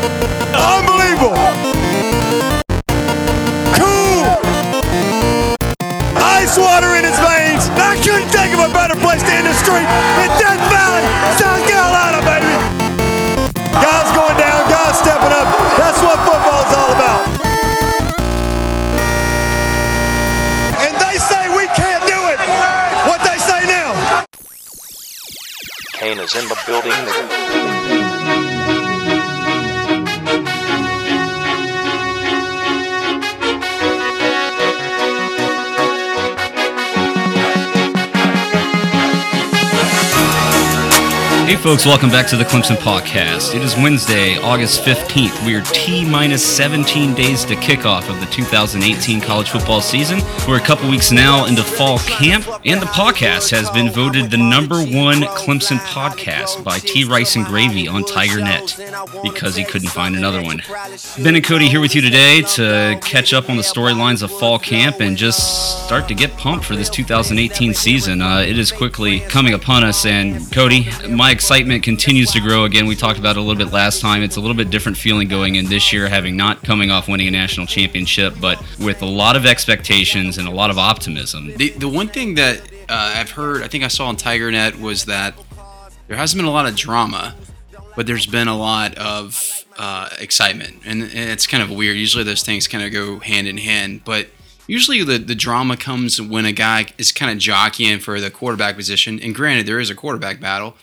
Unbelievable. Cool. Ice water in his veins. I couldn't think of a better place to end the street in Death Valley, South Carolina, baby. Guys going down, guys stepping up. That's what football is all about. And they say we can't do it. What they say now. Kane is in the building. Hey folks, welcome back to the Clemson Podcast. It is Wednesday, August 15th. We are T-minus 17 days to kickoff of the 2018 college football season. We're a couple weeks now into fall camp, and the podcast has been voted the #1 Clemson podcast by T. Rice and Gravy on TigerNet, because he couldn't find another one. Ben and Cody here with you today to catch up on the storylines of fall camp and just start to get pumped for this 2018 season. It is quickly coming upon us, and Cody, my excitement continues to grow again. We talked about it a little bit last time. It's a little bit different feeling going in this year, having not coming off winning a national championship, but with a lot of expectations and a lot of optimism. The one thing that I've heard, I think I saw on TigerNet, was that there hasn't been a lot of drama, but there's been a lot of excitement. And it's kind of weird. Usually those things kind of go hand in hand, but usually the drama comes when a guy is kind of jockeying for the quarterback position. And granted, there is a quarterback battle.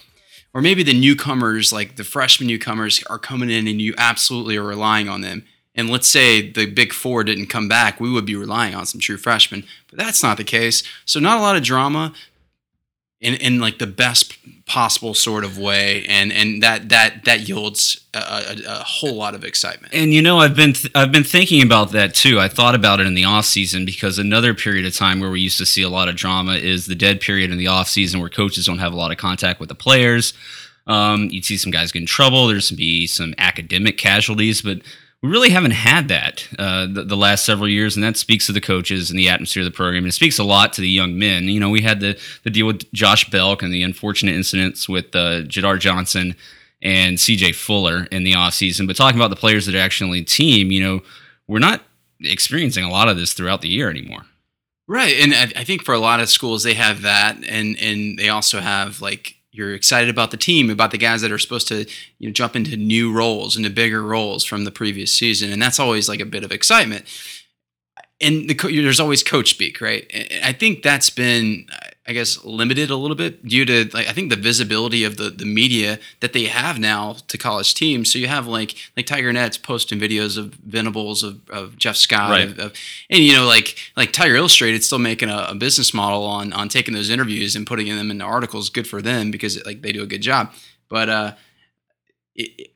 Or maybe the newcomers, like the freshman newcomers, are coming in and you absolutely are relying on them. And let's say the Big Four didn't come back, we would be relying on some true freshmen. But that's not the case. So not a lot of drama in like the best possible sort of way. And that yields a whole lot of excitement. And you know, I've been thinking about that too. I thought about it in the off season, because another period of time where we used to see a lot of drama is the dead period in the off season, where coaches don't have a lot of contact with the players. You'd see some guys get in trouble. There's be some academic casualties, but we really haven't had that the last several years, and that speaks to the coaches and the atmosphere of the program. And it speaks a lot to the young men. You know, we had the deal with Josh Belk and the unfortunate incidents with Jadar Johnson and C.J. Fuller in the offseason. But talking about the players that are actually on the team, you know, we're not experiencing a lot of this throughout the year anymore. Right, and I think for a lot of schools, they have that, and they also have, like, you're excited about the team, about the guys that are supposed to, you know, jump into new roles, into bigger roles from the previous season, and that's always like a bit of excitement. And there's always coach speak, right? And I think that's been, I guess, limited a little bit due to, like, I think the visibility of the media that they have now to college teams. So you have like TigerNet's posting videos of Venables, of Jeff Scott, right, and you know, like Tiger Illustrated's still making a business model on taking those interviews and putting them into articles. Good for them, because like they do a good job. But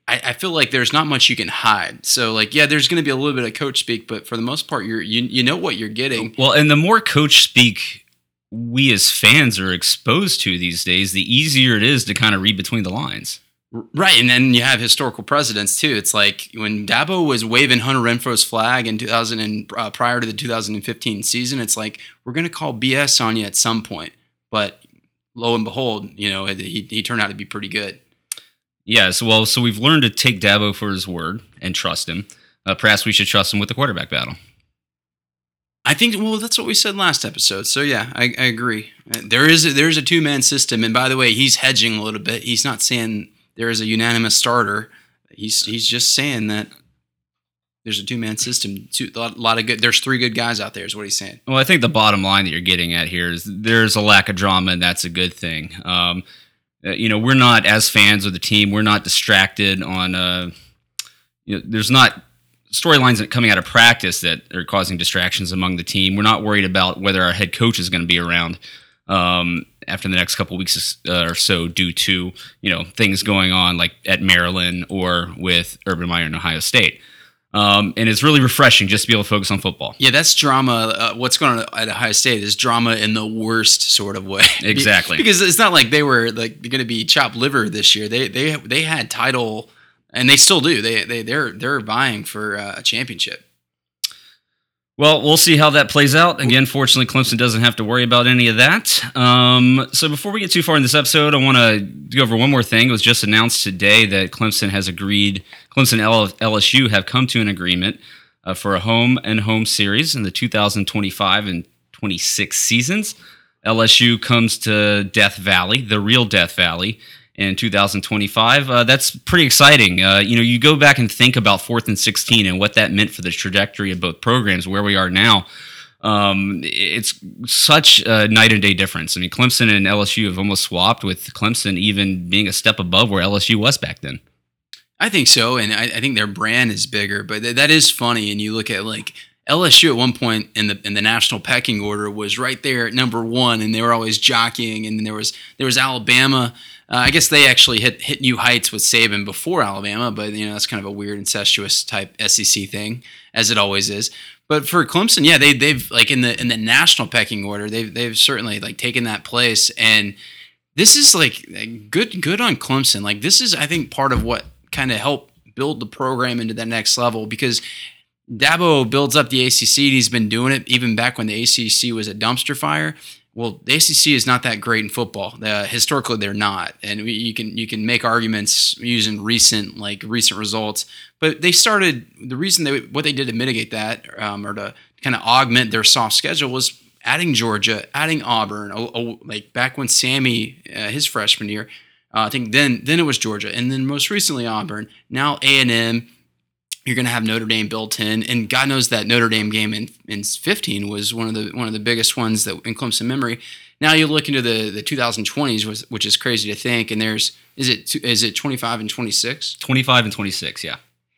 I feel like there's not much you can hide. So, like, yeah, there's going to be a little bit of coach speak, but for the most part, you know what you're getting. Well, and the more coach speak we as fans are exposed to these days, the easier it is to kind of read between the lines. Right, and then you have historical precedents too. It's like when Dabo was waving Hunter Renfrow's flag in prior to the 2015 season. It's like, we're going to call BS on you at some point, but lo and behold, you know, he turned out to be pretty good. Yes, well, so we've learned to take Dabo for his word and trust him. Perhaps we should trust him with the quarterback battle. I think, well, that's what we said last episode. So, yeah, I agree. There is a two-man system, and by the way, he's hedging a little bit. He's not saying there is a unanimous starter. He's just saying that there's a two-man system. There's three good guys out there is what he's saying. Well, I think the bottom line that you're getting at here is there's a lack of drama, and that's a good thing. You know, we're not, as fans of the team, we're not distracted on, you know, there's not storylines coming out of practice that are causing distractions among the team. We're not worried about whether our head coach is going to be around after the next couple of weeks or so, due to, you know, things going on like at Maryland or with Urban Meyer and Ohio State. And it's really refreshing just to be able to focus on football. Yeah, that's drama. What's going on at Ohio State is drama in the worst sort of way. Exactly. Because it's not like they were like going to be chopped liver this year. They had title, and they still do. They're vying for a championship. Well, we'll see how that plays out. Again, fortunately, Clemson doesn't have to worry about any of that. So before we get too far in this episode, I want to go over one more thing. It was just announced today that Clemson has agreed, Clemson and LSU have come to an agreement for a home and home series in the 2025 and 26 seasons. LSU comes to Death Valley, the real Death Valley, in 2025. That's pretty exciting. You go back and think about 4th and 16 and what that meant for the trajectory of both programs, where we are now. It's such a night and day difference. I mean, Clemson and LSU have almost swapped, with Clemson even being a step above where LSU was back then. I think so, and I think their brand is bigger, but that is funny, and you look at, like, LSU at one point in the national pecking order was right there at number one, and they were always jockeying. And there was Alabama. I guess they actually hit new heights with Saban before Alabama, but that's kind of a weird incestuous type SEC thing, as it always is. But for Clemson, yeah, they've like in the national pecking order, they've certainly like taken that place. And this is like good on Clemson. Like this is, I think, part of what kind of helped build the program into that next level, because Dabo builds up the ACC, and he's been doing it even back when the ACC was a dumpster fire. Well, the ACC is not that great in football. Historically, they're not, and you can make arguments using recent results. But they started the reason what they did to mitigate that, or to kind of augment their soft schedule, was adding Georgia, adding Auburn, like back when Sammy his freshman year. I think then it was Georgia, and then most recently Auburn. Now A&M. You're going to have Notre Dame built in, and God knows that Notre Dame game in 15 was one of the biggest ones that in Clemson memory. Now you look into the 2020s, which is crazy to think. And there's is it 25 and 26? 25 and 26, yeah.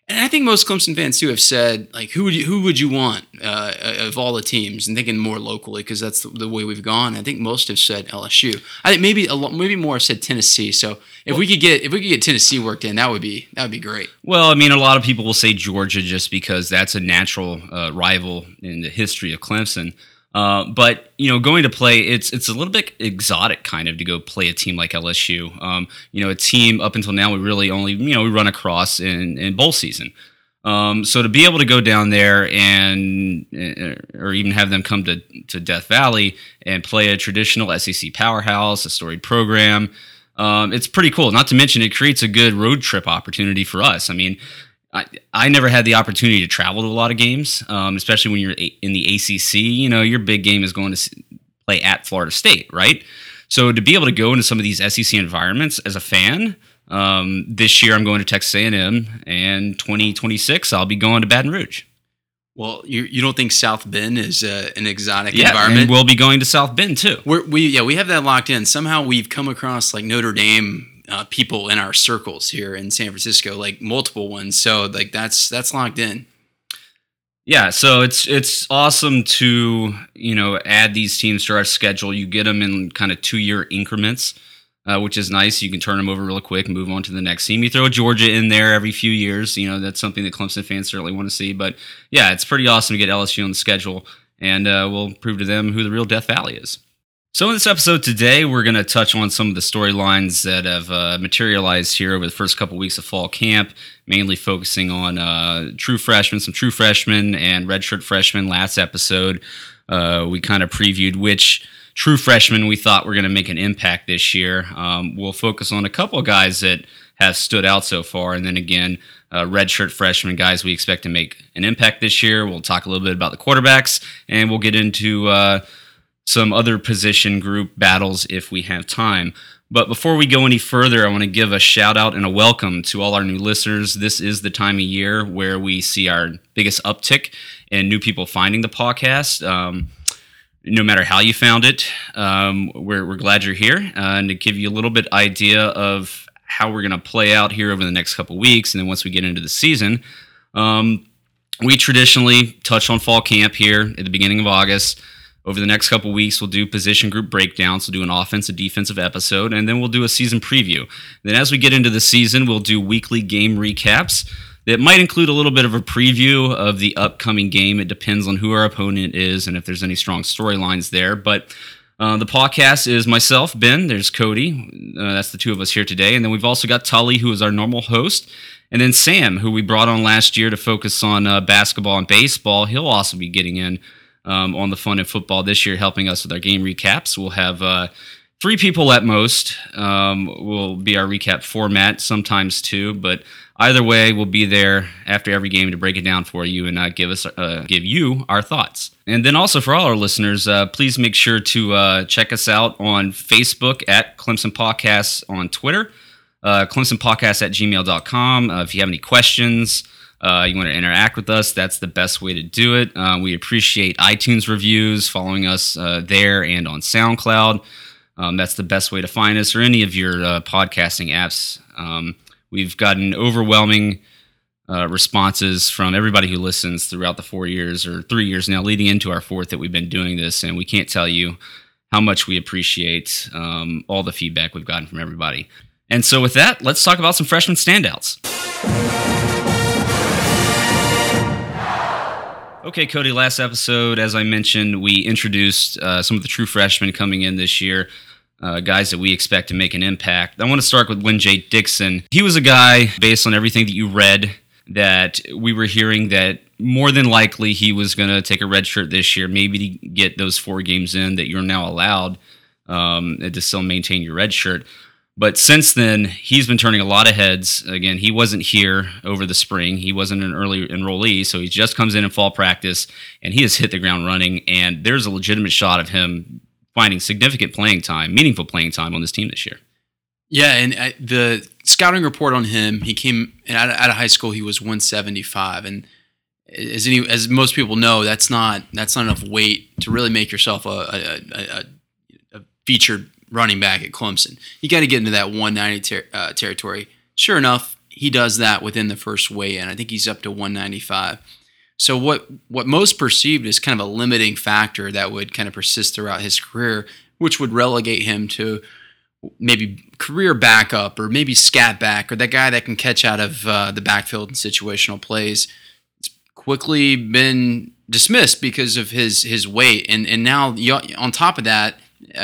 And I think most Clemson fans too have said, like, who would you want of all the teams? And thinking more locally, because that's the way we've gone. I think most have said LSU. I think maybe more have said Tennessee. So if we could get Tennessee worked in, that would be great. Well, I mean, a lot of people will say Georgia just because that's a natural rival in the history of Clemson. But going to play, it's a little bit exotic kind of to go play a team like LSU. A team up until now we really only we run across in bowl season. So to be able to go down there and or even have them come to Death Valley and play a traditional SEC powerhouse, a storied program, it's pretty cool. Not to mention it creates a good road trip opportunity for us. I mean, I never had the opportunity to travel to a lot of games, especially when you're in the ACC. Your big game is going to play at Florida State, right? So to be able to go into some of these SEC environments as a fan, this year I'm going to Texas A&M, and 2026 I'll be going to Baton Rouge. Well, you don't think South Bend is an exotic environment? And we'll be going to South Bend too. We have that locked in. Somehow we've come across like Notre Dame people in our circles here in San Francisco, like multiple ones. So like that's locked in. Yeah. So it's awesome to, add these teams to our schedule. You get them in kind of 2-year increments, which is nice. You can turn them over real quick and move on to the next team. You throw Georgia in there every few years. That's something that Clemson fans certainly want to see, but yeah, it's pretty awesome to get LSU on the schedule, and we'll prove to them who the real Death Valley is. So in this episode today, we're going to touch on some of the storylines that have materialized here over the first couple weeks of fall camp, mainly focusing on some true freshmen, and redshirt freshmen. Last episode, we kind of previewed which true freshmen we thought were going to make an impact this year. We'll focus on a couple of guys that have stood out so far, and then again, redshirt freshmen, guys we expect to make an impact this year. We'll talk a little bit about the quarterbacks, and we'll get into some other position group battles if we have time. But before we go any further, I want to give a shout out and a welcome to all our new listeners. This is the time of year where we see our biggest uptick in new people finding the podcast. No matter how you found it, we're glad you're here. And to give you a little bit idea of how we're going to play out here over the next couple weeks, and then once we get into the season, we traditionally touch on fall camp here at the beginning of August. Over the next couple weeks, we'll do position group breakdowns. We'll do an offensive, defensive episode, and then we'll do a season preview. Then as we get into the season, we'll do weekly game recaps that might include a little bit of a preview of the upcoming game. It depends on who our opponent is and if there's any strong storylines there. But the podcast is myself, Ben. There's Cody. That's the two of us here today. And then we've also got Tully, who is our normal host. And then Sam, who we brought on last year to focus on basketball and baseball, he'll also be getting in on the fun and football this year, helping us with our game recaps. We'll have three people at most will be our recap format, sometimes two, but either way, we'll be there after every game to break it down for you and give you our thoughts. And then also for all our listeners, please make sure to check us out on Facebook at Clemson Podcasts, on Twitter, clemsonpodcast@gmail.com. If you have any questions, you want to interact with us, that's the best way to do it. We appreciate iTunes reviews, following us there and on SoundCloud. That's the best way to find us, or any of your podcasting apps. We've gotten overwhelming responses from everybody who listens throughout the 4 years, or 3 years now, leading into our fourth, that we've been doing this, and we can't tell you how much we appreciate all the feedback we've gotten from everybody. And so with that, let's talk about some freshman standouts. Okay, Cody, last episode, as I mentioned, we introduced some of the true freshmen coming in this year, guys that we expect to make an impact. I want to start with Lyn-J Dixon. He was a guy, based on everything that you read, that we were hearing that more than likely he was going to take a red shirt this year, maybe to get those 4 games in that you're now allowed to still maintain your red shirt. But since then, he's been turning a lot of heads. Again, he wasn't here over the spring. He wasn't an early enrollee, so he just comes in fall practice, and he has hit the ground running, and there's a legitimate shot of him finding significant playing time, meaningful playing time on this team this year. Yeah, and the scouting report on him, he came out of high school, he was 175, and as most people know, that's not enough weight to really make yourself a featured running back at Clemson. You got to get into that 190 territory. Sure enough, he does that within the first weigh-in. I think he's up to 195. So what most perceived is kind of a limiting factor that would kind of persist throughout his career, which would relegate him to maybe career backup or maybe scat back, or that guy that can catch out of the backfield in situational plays. It's quickly been dismissed because of his weight. And now on top of that,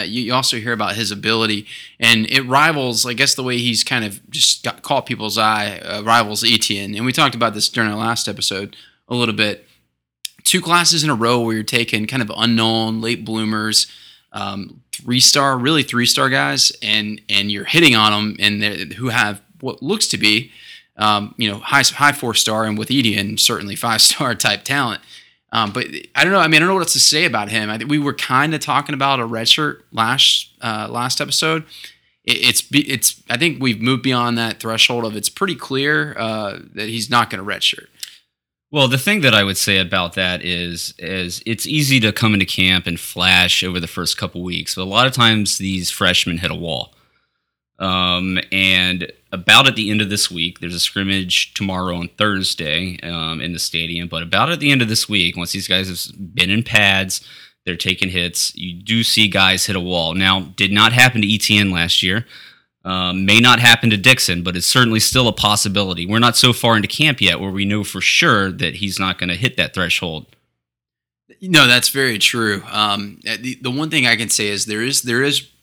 you also hear about his ability, and it rivals, I guess, the way he's kind of just caught people's eye, rivals Etienne. And we talked about this during our last episode a little bit. 2 classes in a row where you're taking kind of unknown, late bloomers, three-star guys, and you're hitting on them, and who have what looks to be, high 4-star, and with Etienne, certainly 5-star type talent. But I don't know. I mean, I don't know what else to say about him. I think we were kind of talking about a redshirt last episode. It's. I think we've moved beyond that threshold of it's pretty clear that he's not going to redshirt. Well, the thing that I would say about that is it's easy to come into camp and flash over the first couple weeks, but a lot of times these freshmen hit a wall. And about at the end of this week, there's a scrimmage tomorrow on Thursday in the stadium, but about at the end of this week, once these guys have been in pads, they're taking hits, you do see guys hit a wall. Now, did not happen to Etienne last year, may not happen to Dixon, but it's certainly still a possibility. We're not so far into camp yet where we know for sure that he's not going to hit that threshold. No, that's very true. The one thing I can say is there is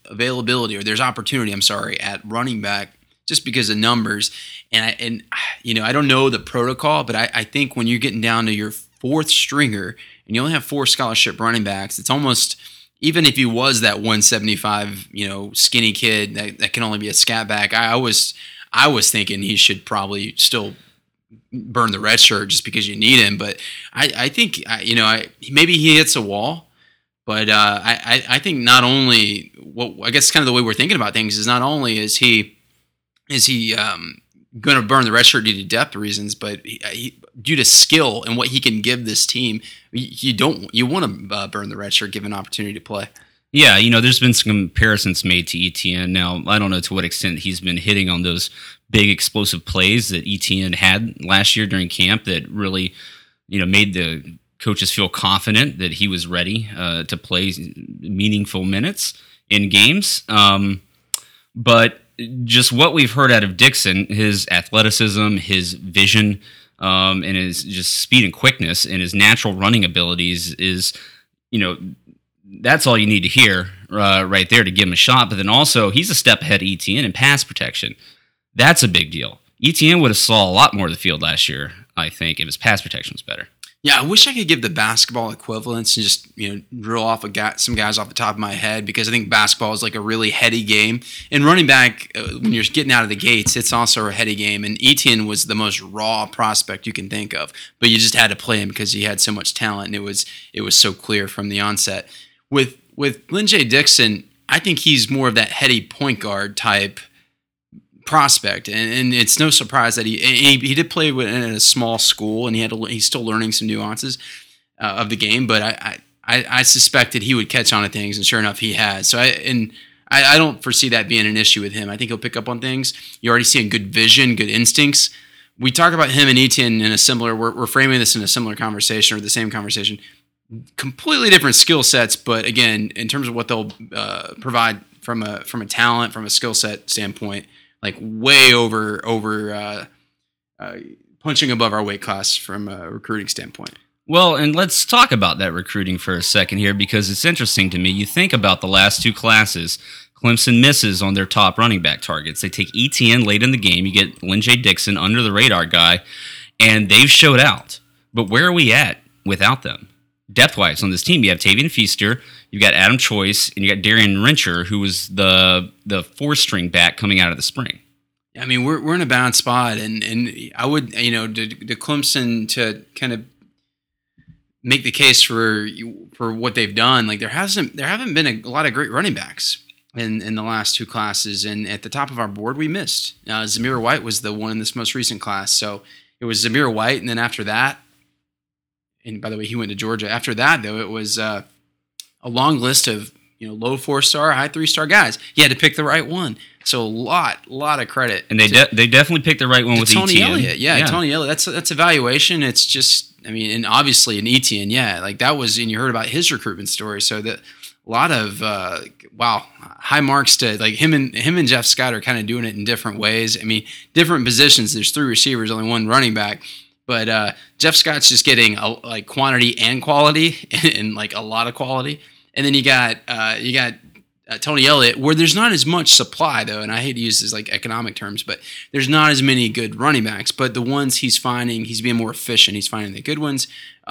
availability, or there's opportunity, at running back, just because of numbers. And I don't know the protocol, but I think when you're getting down to your 4th stringer and you only have 4 scholarship running backs, it's almost, even if he was that 175, skinny kid that can only be a scat back, I was thinking he should probably still burn the red shirt just because you need him. But I think maybe he hits a wall. But I think not only, I guess kind of the way we're thinking about things is not only is he going to burn the red shirt due to depth reasons, but he, due to skill and what he can give this team, you want to burn the red shirt given opportunity to play. Yeah, there's been some comparisons made to Etienne. Now, I don't know to what extent he's been hitting on those big explosive plays that Etienne had last year during camp that really, made the coaches feel confident that he was ready to play meaningful minutes in games. But just what we've heard out of Dixon, his athleticism, his vision, and his just speed and quickness and his natural running abilities is, that's all you need to hear right there to give him a shot. But then also he's a step ahead of Etienne in pass protection. That's a big deal. Etienne would have saw a lot more of the field last year, I think, if his pass protection was better. Yeah, I wish I could give the basketball equivalents and just, drill off some guys off the top of my head, because I think basketball is like a really heady game. And running back, when you're getting out of the gates, it's also a heady game. And Etienne was the most raw prospect you can think of, but you just had to play him because he had so much talent, and it was so clear from the onset. With Lyn-J Dixon, I think he's more of that heady point guard type prospect, and it's no surprise that he did play in a small school, and he's still learning some nuances of the game. But I suspected he would catch on to things, and sure enough, he has. So I don't foresee that being an issue with him. I think he'll pick up on things. You already see a good vision, good instincts. We talk about him and Etienne in a similar. We're framing this in a similar conversation, or the same conversation. Completely different skill sets, but again, in terms of what they'll provide from a talent, from a skill set standpoint. Like way over punching above our weight class from a recruiting standpoint. Well, and let's talk about that recruiting for a second here, because it's interesting to me. You think about the last two classes. Clemson misses on their top running back targets. They take Etienne late in the game. You get Lyn-J Dixon, under the radar guy, and they've showed out. But where are we at without them? Depth-wise on this team, you have Tavian Feaster, you've got Adam Choice, and you got Darian Rencher, who was the four-string back coming out of the spring. I mean, we're in a bad spot, and I would, to Clemson to kind of make the case for what they've done. Like there haven't been a lot of great running backs in the last two classes, and at the top of our board, we missed. Zamir White was the one in this most recent class, so it was Zamir White, and then after that. And by the way, he went to Georgia. After that, though, it was a long list of low 4-star, high 3-star guys. He had to pick the right one. So a lot of credit. And they definitely picked the right one with Tony Elliott. Yeah, Tony Elliott. That's evaluation. It's just, and obviously an Etienne. Yeah, like that was, and you heard about his recruitment story. So that a lot of high marks to like him and Jeff Scott are kind of doing it in different ways. Different positions. There's 3 receivers, only 1 running back. But Jeff Scott's just getting like quantity and quality, and like a lot of quality. And then you got Tony Elliott, where there's not as much supply though. And I hate to use this like economic terms, but there's not as many good running backs. But the ones he's finding, he's being more efficient. He's finding the good ones.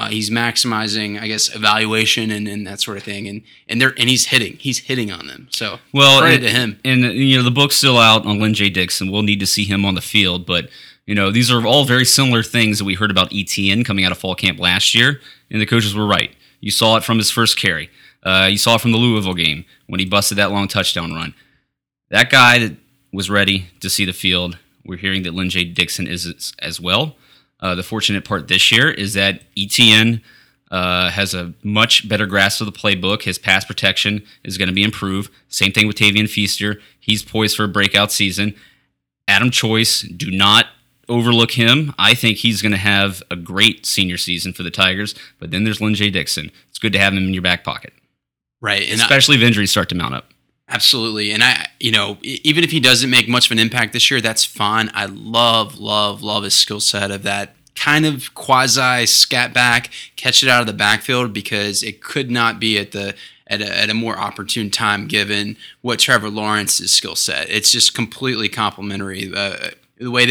He's maximizing, I guess, evaluation and that sort of thing. And he's hitting on them. So credit to him. And the book's still out on Lyn-J Dixon. We'll need to see him on the field, but. These are all very similar things that we heard about Etienne coming out of fall camp last year, and the coaches were right. You saw it from his first carry. You saw it from the Louisville game when he busted that long touchdown run. That guy that was ready to see the field, we're hearing that Lyn-J Dixon is as well. The fortunate part this year is that Etienne has a much better grasp of the playbook. His pass protection is going to be improved. Same thing with Tavian Feaster. He's poised for a breakout season. Adam Choice, do not overlook him. I think he's going to have a great senior season for the Tigers, but then there's Lyn-J Dixon. It's good to have him in your back pocket. Right. And especially if injuries start to mount up. Absolutely. And even if he doesn't make much of an impact this year, that's fine. I love his skill set of that kind of quasi scat back, catch it out of the backfield, because it could not be at a more opportune time given what Trevor Lawrence's skill set. It's just completely complementary. The way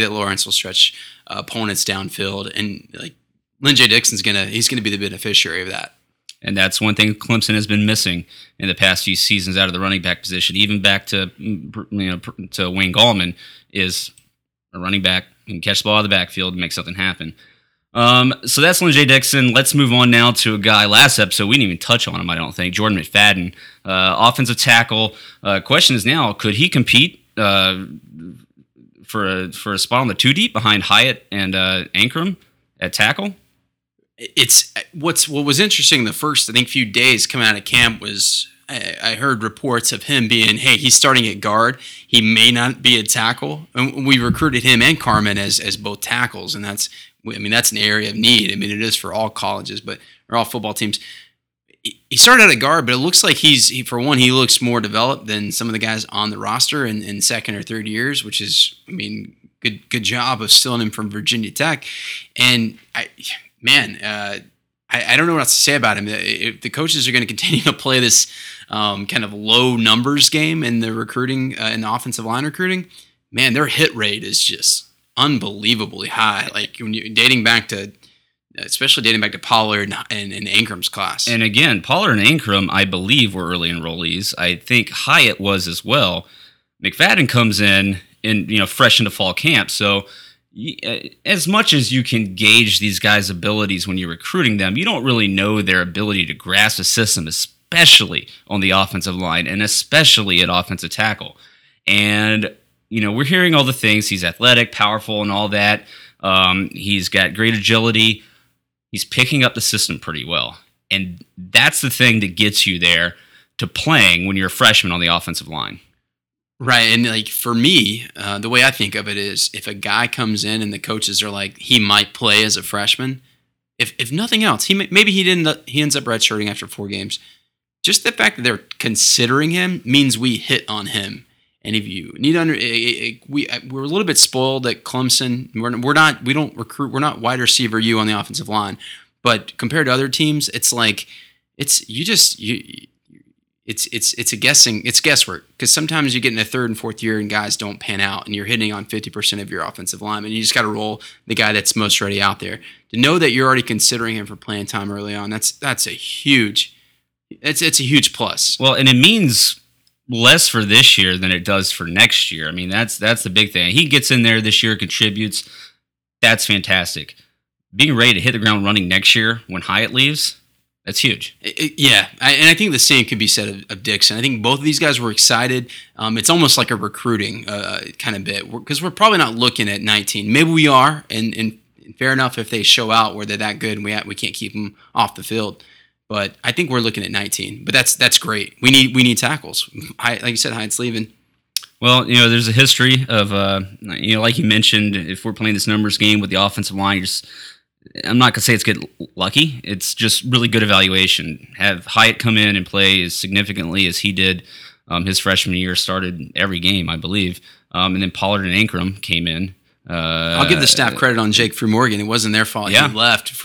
that Lawrence will stretch opponents downfield, and like Lyn-J Dixon's he's gonna be the beneficiary of that. And that's one thing Clemson has been missing in the past few seasons out of the running back position, even back to Wayne Gallman, is a running back who can catch the ball out of the backfield and make something happen. So that's Lyn-J Dixon. Let's move on now to a guy last episode. We didn't even touch on him, I don't think. Jordan McFadden, offensive tackle. Question is now, could he compete for a spot on the 2-deep behind Hyatt and Ankrum at tackle? It's what was interesting the first, I think, few days coming out of camp was I heard reports of him being, hey, he's starting at guard. He may not be a tackle. And we recruited him and Carmen as both tackles, and that's an area of need. It is for all colleges, but or all football teams. He started out at guard, but it looks like he looks more developed than some of the guys on the roster in second or third years, which is, good job of stealing him from Virginia Tech. And I don't know what else to say about him. The coaches are going to continue to play this kind of low numbers game in the recruiting, in the offensive line recruiting. man, their hit rate is just unbelievably high. Like when you dating back to Pollard and Ankrum's class. And again, Pollard and Ankrum, I believe, were early enrollees. I think Hyatt was as well. McFadden comes in and, you know, fresh into fall camp. So as much as you can gauge these guys' abilities when you're recruiting them, you don't really know their ability to grasp a system, especially on the offensive line and especially at offensive tackle. And, you know, we're hearing all the things. He's athletic, powerful, and all that. He's got great agility. He's picking up the system pretty well. And that's the thing that gets you there to playing when you're a freshman on the offensive line. Right. And like for me, the way I think of it is if a guy comes in and the coaches are like, he might play as a freshman, if nothing else, he ends up redshirting after 4 games. Just the fact that they're considering him means we hit on him. And if you need to we're a little bit spoiled at Clemson. We're not wide receiver U on the offensive line, but compared to other teams, it's guesswork because sometimes you get in the third and fourth year and guys don't pan out and you're hitting on 50% of your offensive line and you just got to roll the guy that's most ready out there. To know that you're already considering him for playing time early on, that's a huge plus. Well, and it means less for this year than it does for next year. I mean, that's the big thing. He gets in there this year, contributes. That's fantastic. Being ready to hit the ground running next year when Hyatt leaves, that's huge. I think the same could be said of Dixon. I think both of these guys were excited. It's almost like a recruiting kind of bit because we're probably not looking at 19. Maybe we are, and fair enough if they show out where they're that good and we can't keep them off the field. But I think we're looking at 19. But that's great. We need tackles. Like you said, Hyatt's leaving. Well, you know, there's a history of, you know, like you mentioned, if we're playing this numbers game with the offensive line, I'm not going to say it's good lucky. It's just really good evaluation. Have Hyatt come in and play as significantly as he did his freshman year, started every game, I believe. And then Pollard and Ankrum came in. I'll give the staff credit on Jake Freemorgan. It wasn't their fault. Yeah. He left as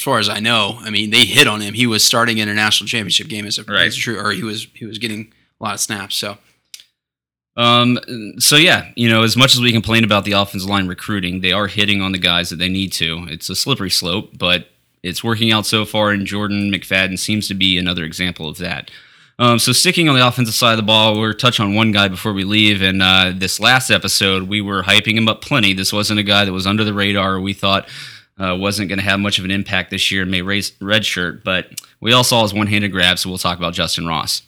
far as I know. I mean, they hit on him. He was starting in a national championship game he was getting a lot of snaps. So yeah, you know, as much as we complain about the offensive line recruiting, they are hitting on the guys that they need to. It's a slippery slope, but it's working out so far. And Jordan McFadden seems to be another example of that. So sticking on the offensive side of the ball, we'll touch on one guy before we leave. And this last episode, we were hyping him up plenty. This wasn't a guy that was under the radar. We thought wasn't going to have much of an impact this year and may raise redshirt. But we all saw his one-handed grab, so we'll talk about Justin Ross.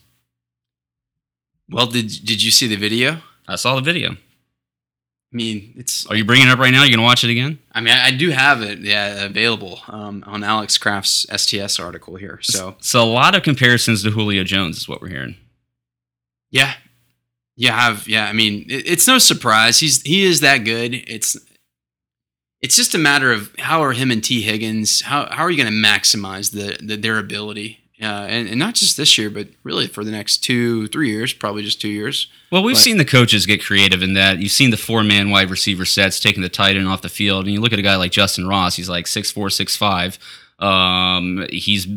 Well, did you see the video? I saw the video. I mean, Are you bringing it up right now? Are you going to watch it again? I mean, I do have it, available on Alex Kraft's STS article here. So a lot of comparisons to Julio Jones is what we're hearing. Yeah. I mean, it's no surprise. He is that good. It's just a matter of how are him and T. Higgins, how are you going to maximize their ability? And not just this year, but really for the next 2-3 years, probably just 2 years. Well, we've seen the coaches get creative in that. You've seen the 4-man wide receiver sets, taking the tight end off the field. And you look at a guy like Justin Ross, he's like 6'4", 6'5".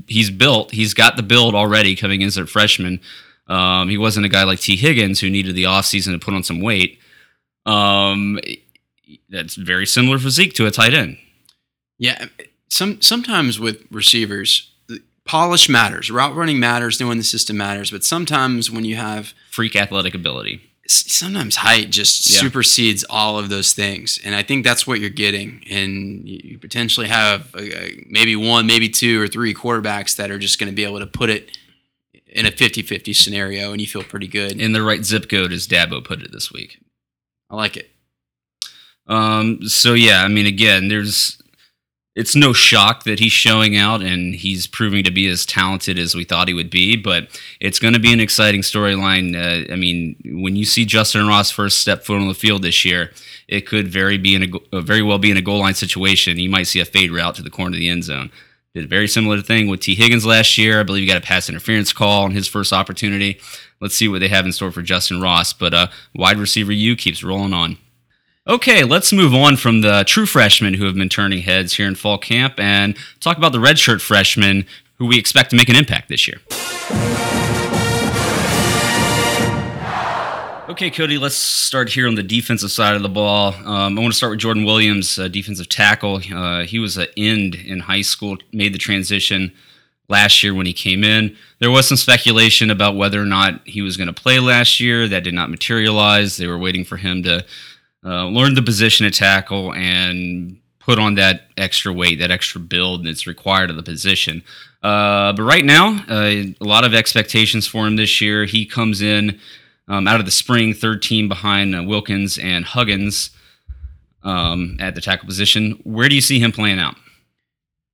He's built. He's got the build already coming in as a freshman. He wasn't a guy like T. Higgins who needed the offseason to put on some weight. That's very similar physique to a tight end. Yeah, sometimes with receivers, polish matters, route running matters, knowing the system matters, but sometimes when you have freak athletic ability, sometimes height just supersedes all of those things, and I think that's what you're getting. And you potentially have maybe one, maybe 2 or 3 quarterbacks that are just going to be able to put it in a 50-50 scenario, and you feel pretty good. In the right zip code, as Dabo put it this week. I like it. So yeah, I mean, again, it's no shock that he's showing out and he's proving to be as talented as we thought he would be, but it's going to be an exciting storyline. I mean, when you see Justin Ross first step foot on the field this year, it could very well be in a goal line situation. You might see a fade route to the corner of the end zone. Did a very similar thing with T. Higgins last year. I believe he got a pass interference call on his first opportunity. Let's see what they have in store for Justin Ross, but wide receiver U keeps rolling on. Okay, let's move on from the true freshmen who have been turning heads here in fall camp and talk about the redshirt freshmen who we expect to make an impact this year. Okay, Cody, let's start here on the defensive side of the ball. I want to start with Jordan Williams, defensive tackle. He was an end in high school, made the transition last year when he came in. There was some speculation about whether or not he was going to play last year. That did not materialize. They were waiting for him to learn the position of tackle and put on that extra weight, that extra build that's required of the position. But right now, a lot of expectations for him this year. He comes in out of the spring, third team behind Wilkins and Huggins at the tackle position. Where do you see him playing out?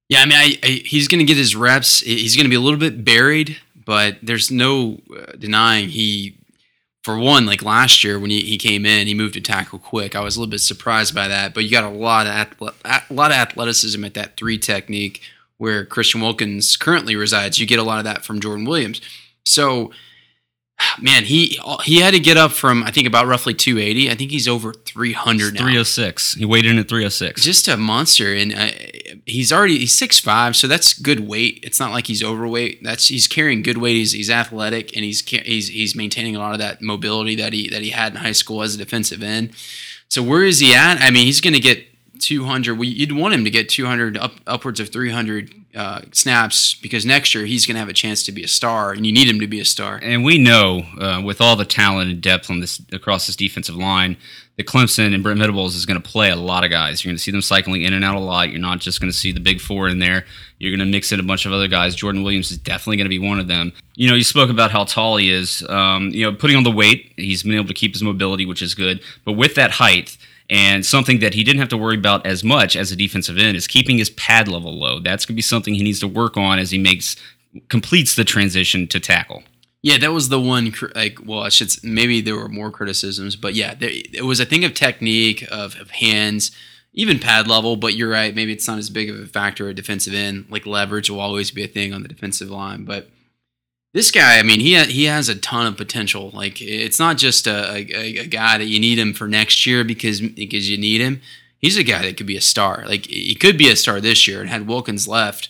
Yeah, I mean, he's going to get his reps. He's going to be a little bit buried, but there's no denying for one, like last year when he came in, he moved to tackle quick. I was a little bit surprised by that, but you got a lot of athleticism at that three technique where Christian Wilkins currently resides. You get a lot of that from Jordan Williams. So, man, he had to get up from, I think, about roughly 280. I think he's over 300 now. 306. He weighed in at 306. Just a monster, and he's 6'5", so that's good weight. It's not like he's overweight. He's carrying good weight. He's athletic, and he's maintaining a lot of that mobility that he had in high school as a defensive end. So where is he at? I mean, he's going to get 200. You'd want him to get 200 upwards of 300 snaps, because next year he's going to have a chance to be a star, and you need him to be a star. And we know with all the talent and depth on this across this defensive line, that Clemson and Brent Venables is going to play a lot of guys. You're going to see them cycling in and out a lot. You're not just going to see the big four in there. You're going to mix in a bunch of other guys. Jordan Williams is definitely going to be one of them. You know, you spoke about how tall he is. Putting on the weight, he's been able to keep his mobility, which is good. But with that height, and something that he didn't have to worry about as much as a defensive end is keeping his pad level low. That's going to be something he needs to work on as he completes the transition to tackle. Yeah, that was the one. Maybe there were more criticisms, but yeah, it was a thing of technique, of hands, even pad level. But you're right, maybe it's not as big of a factor at defensive end. Like leverage will always be a thing on the defensive line, but this guy, I mean, he has a ton of potential. Like, it's not just a guy that you need him for next year because you need him. He's a guy that could be a star. Like, he could be a star this year. And had Wilkins left,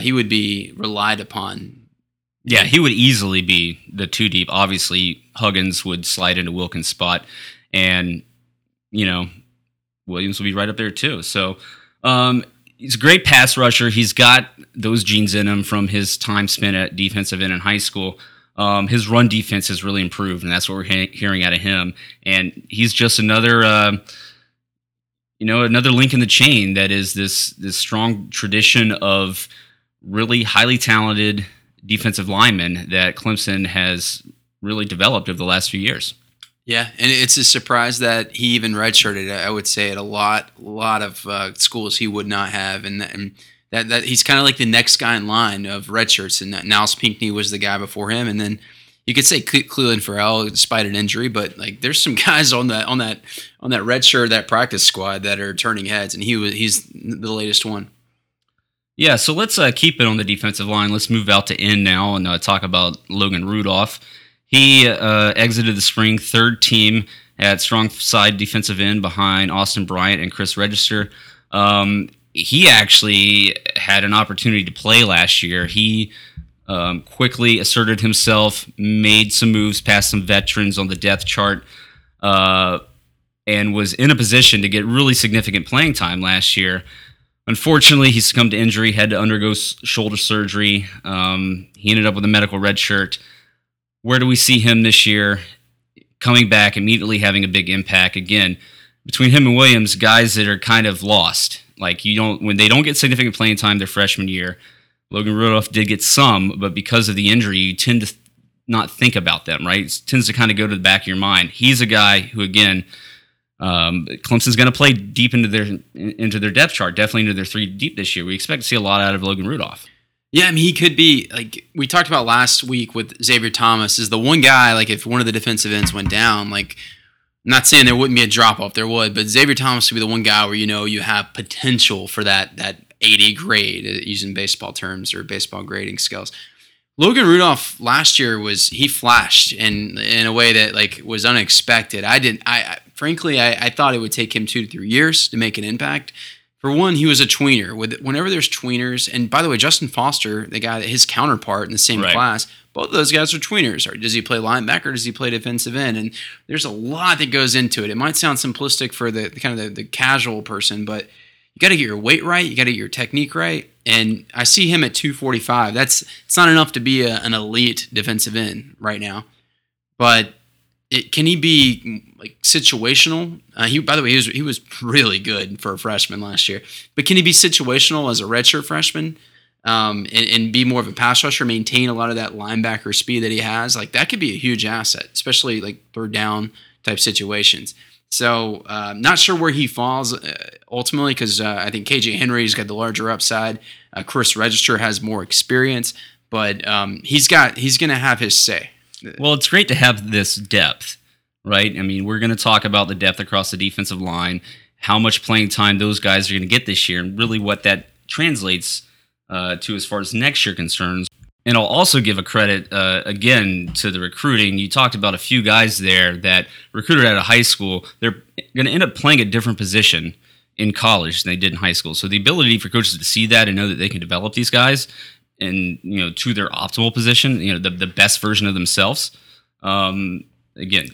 he would be relied upon. Yeah, he would easily be the two deep. Obviously, Huggins would slide into Wilkins' spot, and Williams would be right up there too. So, he's a great pass rusher. He's got those genes in him from his time spent at defensive end in high school. His run defense has really improved, and that's what we're hearing out of him. And he's just another, another link in the chain that is this strong tradition of really highly talented defensive linemen that Clemson has really developed over the last few years. Yeah, and it's a surprise that he even redshirted. I would say at a lot of schools he would not have, and that he's kind of like the next guy in line of redshirts. And Niles Pinckney was the guy before him, and then you could say Cleveland Farrell, despite an injury, but like there's some guys on that redshirt, that practice squad, that are turning heads, and he's the latest one. Yeah, so let's keep it on the defensive line. Let's move out to end now and talk about Logan Rudolph. He exited the spring third team at strong side defensive end behind Austin Bryant and Chris Register. He actually had an opportunity to play last year. He quickly asserted himself, made some moves past some veterans on the depth chart, and was in a position to get really significant playing time last year. Unfortunately, he succumbed to injury, had to undergo shoulder surgery. He ended up with a medical red shirt. Where do we see him this year? Coming back, immediately having a big impact. Again, between him and Williams, guys that are kind of lost. Like, when they don't get significant playing time their freshman year, Logan Rudolph did get some, but because of the injury, you tend to not think about them, right? It tends to kind of go to the back of your mind. He's a guy who, again, Clemson's going to play deep into their depth chart, definitely into their three deep this year. We expect to see a lot out of Logan Rudolph. Yeah, I mean, he could be, like we talked about last week with Xavier Thomas, is the one guy, like if one of the defensive ends went down, like I'm not saying there wouldn't be a drop-off, there would, but Xavier Thomas would be the one guy where you have potential for that 80 grade, using baseball terms or baseball grading scales. Logan Rudolph last year he flashed in a way that like was unexpected. I frankly, I thought it would take him 2 to 3 years to make an impact. For one, he was a tweener. Whenever there's tweeners, and by the way, Justin Foster, the guy, his counterpart in the same class, both of those guys are tweeners. Or does he play linebacker? Does he play defensive end? And there's a lot that goes into it. It might sound simplistic for the casual person, but you got to get your weight right. You got to get your technique right. And I see him at 245. It's not enough to be an elite defensive end right now, but can he be like situational? He was really good for a freshman last year, but can he be situational as a redshirt freshman and be more of a pass rusher, maintain a lot of that linebacker speed that he has? Like that could be a huge asset, especially like third down type situations. So not sure where he falls ultimately because I think KJ Henry's got the larger upside. Chris Register has more experience, but he's going to have his say. Well, it's great to have this depth, right? I mean, we're going to talk about the depth across the defensive line, how much playing time those guys are going to get this year, and really what that translates to as far as next year concerns. And I'll also give a credit, again, to the recruiting. You talked about a few guys there that recruited out of high school. They're going to end up playing a different position in college than they did in high school. So the ability for coaches to see that and know that they can develop these guys and, you know, to their optimal position, you know, the best version of themselves. Again,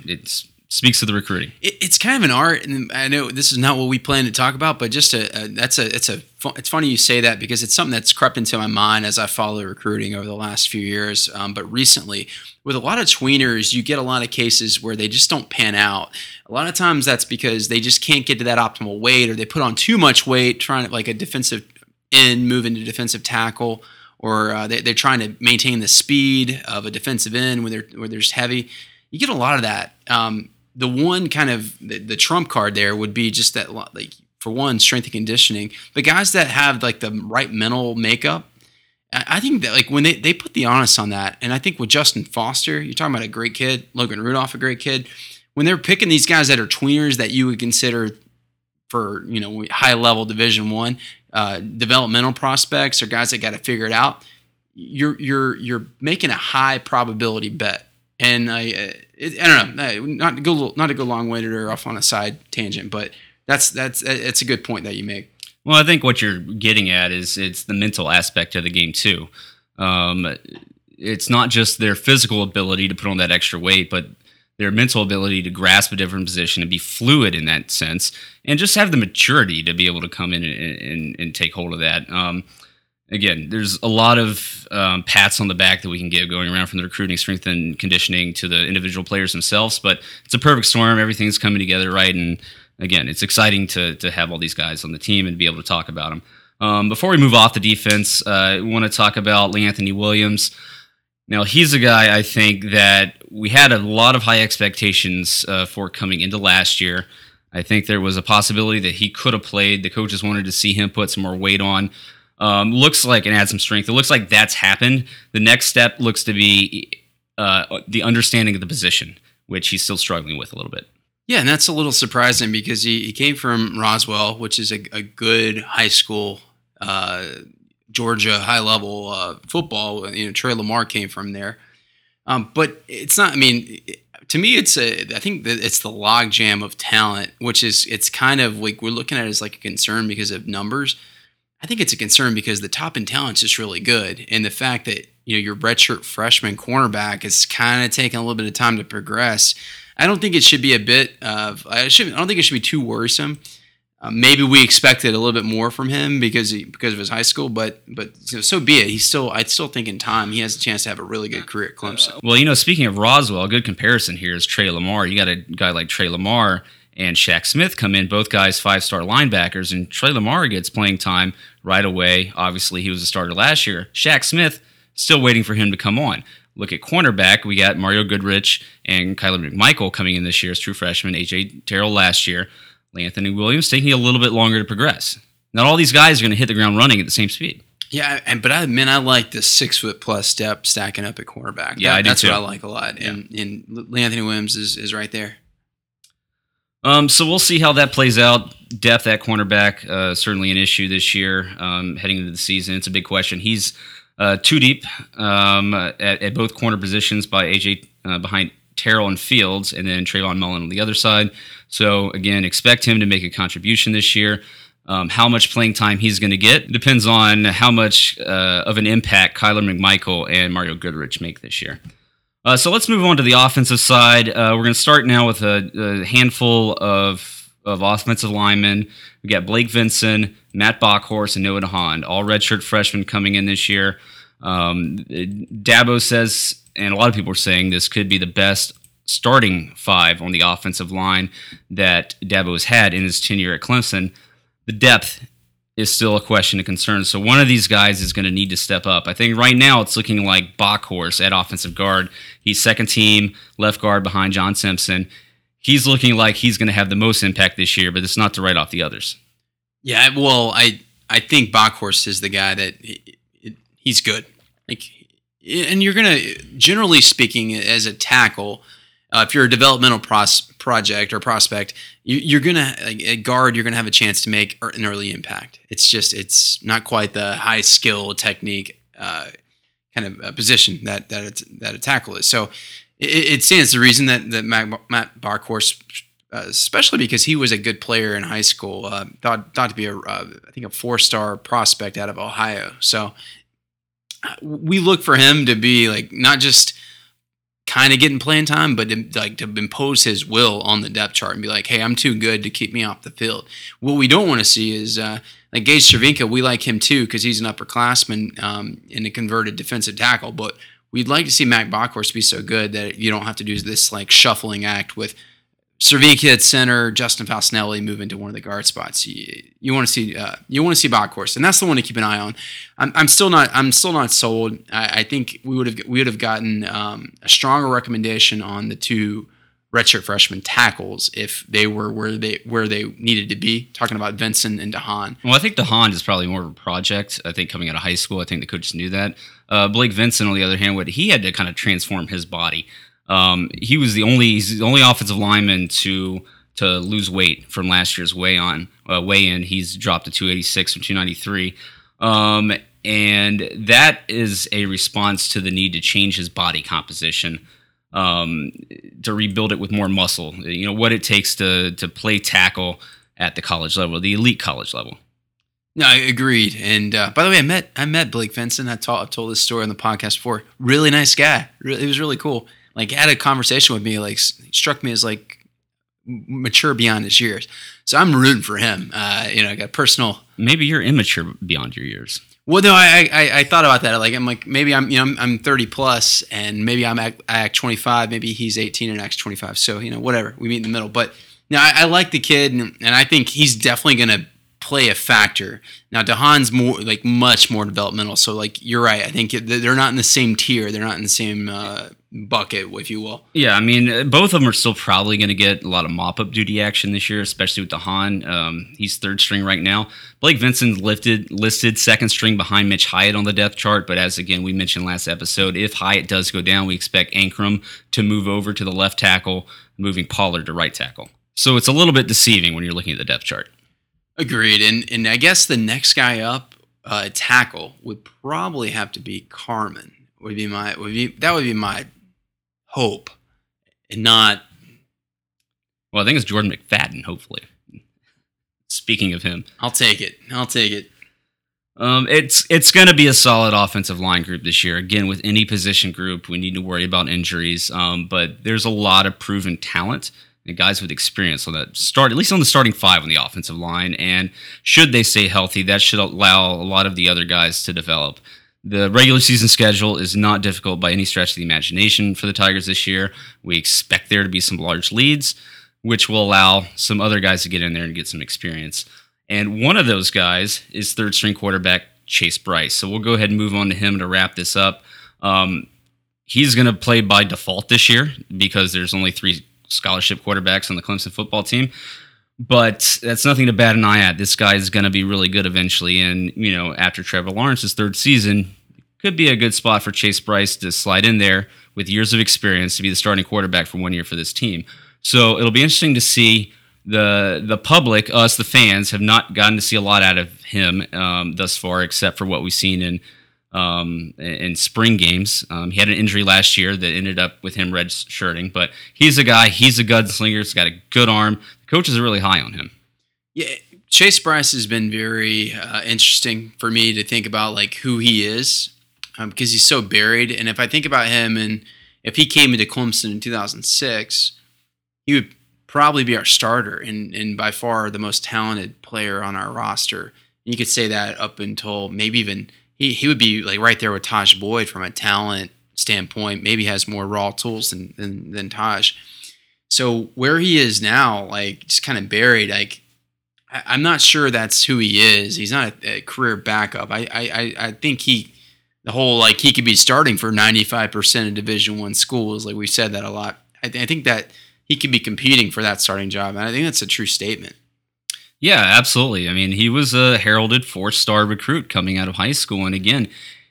it speaks to the recruiting. It's kind of an art, and I know this is not what we plan to talk about, but just it's funny you say that because it's something that's crept into my mind as I follow recruiting over the last few years. But recently, with a lot of tweeners, you get a lot of cases where they just don't pan out. A lot of times, that's because they just can't get to that optimal weight, or they put on too much weight, trying to like a defensive end move into defensive tackle. Or they're trying to maintain the speed of a defensive end when they're just heavy. You get a lot of that. The one kind of the trump card there would be just that, like for one, strength and conditioning. The guys that have like the right mental makeup, I think that like when they put the onus on that, and I think with Justin Foster, you're talking about a great kid, Logan Rudolph, a great kid. When they're picking these guys that are tweeners that you would consider for, you know, high level Division I, developmental prospects or guys that got to figure it out, you're making a high probability bet. And I don't know, not to go long-winded or off on a side tangent, but it's a good point that you make. Well, I think what you're getting at is it's the mental aspect of the game too. It's not just their physical ability to put on that extra weight, but their mental ability to grasp a different position and be fluid in that sense, and just have the maturity to be able to come in and take hold of that. Again, there's a lot of pats on the back that we can give going around from the recruiting, strength and conditioning to the individual players themselves, but it's a perfect storm. Everything's coming together right, and again, it's exciting to have all these guys on the team and be able to talk about them. Before we move off the defense, we want to talk about Lee Anthony Williams. Now, he's a guy I think that we had a lot of high expectations for coming into last year. I think there was a possibility that he could have played. The coaches wanted to see him put some more weight on. Looks like and add some strength. It looks like that's happened. The next step looks to be the understanding of the position, which he's still struggling with a little bit. Yeah, and that's a little surprising because he came from Roswell, which is a good high school Georgia high-level football. You know, Tre Lamar came from there. But it's not, I mean, to me, I think that it's the logjam of talent, which is, it's kind of like we're looking at it as like a concern because of numbers. I think it's a concern because the top in talent's just really good. And the fact that, you know, your redshirt freshman cornerback is kind of taking a little bit of time to progress. I don't think it should be I don't think it should be too worrisome. Maybe we expected a little bit more from him because of his high school, but you know, so be it. I still think in time he has a chance to have a really good career at Clemson. Well, you know, speaking of Roswell, a good comparison here is Tre Lamar. You got a guy like Tre Lamar and Shaq Smith come in, both guys 5-star linebackers, and Tre Lamar gets playing time right away. Obviously, he was a starter last year. Shaq Smith, still waiting for him to come on. Look at cornerback. We got Mario Goodrich and Kyler McMichael coming in this year as true freshmen, A.J. Terrell last year. Anthony Williams taking a little bit longer to progress. Not all these guys are going to hit the ground running at the same speed. Yeah, but I like the 6'+ step stacking up at cornerback. Yeah, that's what I like a lot. Yeah. And Lyn-J Williams is right there. So we'll see how that plays out. Depth at cornerback, certainly an issue this year heading into the season. It's a big question. He's too deep at both corner positions by AJ behind Terrell and Fields, and then Trayvon Mullen on the other side. So, again, expect him to make a contribution this year. How much playing time he's going to get depends on how much of an impact Kyler McMichael and Mario Goodrich make this year. So let's move on to the offensive side. We're going to start now with a handful of offensive linemen. We got Blake Vinson, Matt Bockhorst, and Noah DeHaan, all redshirt freshmen coming in this year. Dabo says, and a lot of people are saying, this could be the best starting five on the offensive line that Dabo has had in his tenure at Clemson. The depth is still a question of concern. So one of these guys is going to need to step up. I think right now it's looking like Bockhorst at offensive guard. He's second team left guard behind John Simpson. He's looking like he's going to have the most impact this year, but it's not to write off the others. Yeah, well, I think Bockhorst is the guy that he's good. Like, and you're going to, generally speaking, as a tackle, if you're a developmental project or prospect, you're going to, like, at guard, you're going to have a chance to make an early impact. It's just, it's not quite the high skill technique kind of position that a tackle is. So it stands to reason that Matt Bockhorst, especially because he was a good player in high school, thought to be a four-star prospect out of Ohio. So we look for him to be, like, not just kind of getting playing time, but to impose his will on the depth chart and be like, hey, I'm too good to keep me off the field. What we don't want to see is like Gage Cervenka. We like him too because he's an upperclassman and a converted defensive tackle, but we'd like to see Matt Bockhorst be so good that you don't have to do this like shuffling act with Cervenka at center, Justin Faustinelli move into one of the guard spots. You want to see Bockhorst, and that's the one to keep an eye on. I'm still not sold. I think we would have gotten a stronger recommendation on the two redshirt freshman tackles if they were where they needed to be. Talking about Vinson and DeHaan. Well, I think DeHaan is probably more of a project. I think coming out of high school, I think the coaches knew that. Blake Vinson, on the other hand, he had to kind of transform his body. He was the only offensive lineman to lose weight from last year's weigh-in. He's dropped to 286 from 293, and that is a response to the need to change his body composition, to rebuild it with more muscle. You know what it takes to play tackle at the college level, the elite college level. No, agreed. And by the way, I met Blake Vinson. I've told this story on the podcast before. Really nice guy. It was really cool. Like, had a conversation with me, like, struck me as, like, mature beyond his years. So I'm rooting for him. I got personal. Maybe you're immature beyond your years. Well, no, I thought about that. Like, I'm like, maybe I'm 30 plus, and maybe I act 25. Maybe he's 18 and acts 25. So, whatever. We meet in the middle. But, no, I like the kid, and I think he's definitely going to play a factor. Now, DeHaan's more, like, much more developmental. So, like, you're right. I think they're not in the same tier. They're not in the same bucket, if you will. Yeah, I mean, both of them are still probably going to get a lot of mop-up duty action this year, especially with DeHaan. He's third string right now. Blake Vinson's listed second string behind Mitch Hyatt on the depth chart, but as, again, we mentioned last episode, if Hyatt does go down, we expect Ankrum to move over to the left tackle, moving Pollard to right tackle. So it's a little bit deceiving when you're looking at the depth chart. Agreed, and I guess the next guy up, tackle, would probably have to be Carmen. That would be my hope, and not. Well, I think it's Jordan McFadden. Hopefully, speaking of him, I'll take it. It's going to be a solid offensive line group this year. Again, with any position group, we need to worry about injuries. But there's a lot of proven talent and guys with experience on that start, at least on the starting five on the offensive line. And should they stay healthy, that should allow a lot of the other guys to develop. The regular season schedule is not difficult by any stretch of the imagination for the Tigers this year. We expect there to be some large leads, which will allow some other guys to get in there and get some experience. And one of those guys is third-string quarterback Chase Brice. So we'll go ahead and move on to him to wrap this up. He's going to play by default this year because there's only three scholarship quarterbacks on the Clemson football team. But that's nothing to bat an eye at. This guy is going to be really good eventually. And, after Trevor Lawrence's third season, it could be a good spot for Chase Brice to slide in there with years of experience to be the starting quarterback for 1 year for this team. So it'll be interesting to see. The public, us, the fans, have not gotten to see a lot out of him thus far, except for what we've seen in spring games. He had an injury last year that ended up with him redshirting, but he's a guy, he's a gunslinger. He's got a good arm. The coaches are really high on him. Yeah, Chase Brice has been very interesting for me to think about, like, who he is, because he's so buried. And if I think about him, and if he came into Clemson in 2006, he would probably be our starter and by far the most talented player on our roster. And you could say that up until maybe even he would be like right there with Taj Boyd from a talent standpoint. Maybe has more raw tools than Taj. So where he is now, like, just kind of buried, like, I'm not sure that's who he is. He's not a career backup. I think he could be starting for 95% of Division I schools. Like, we've said that a lot. I think that he could be competing for that starting job, and I think that's a true statement. Yeah, absolutely. I mean, he was a heralded four-star recruit coming out of high school, and again,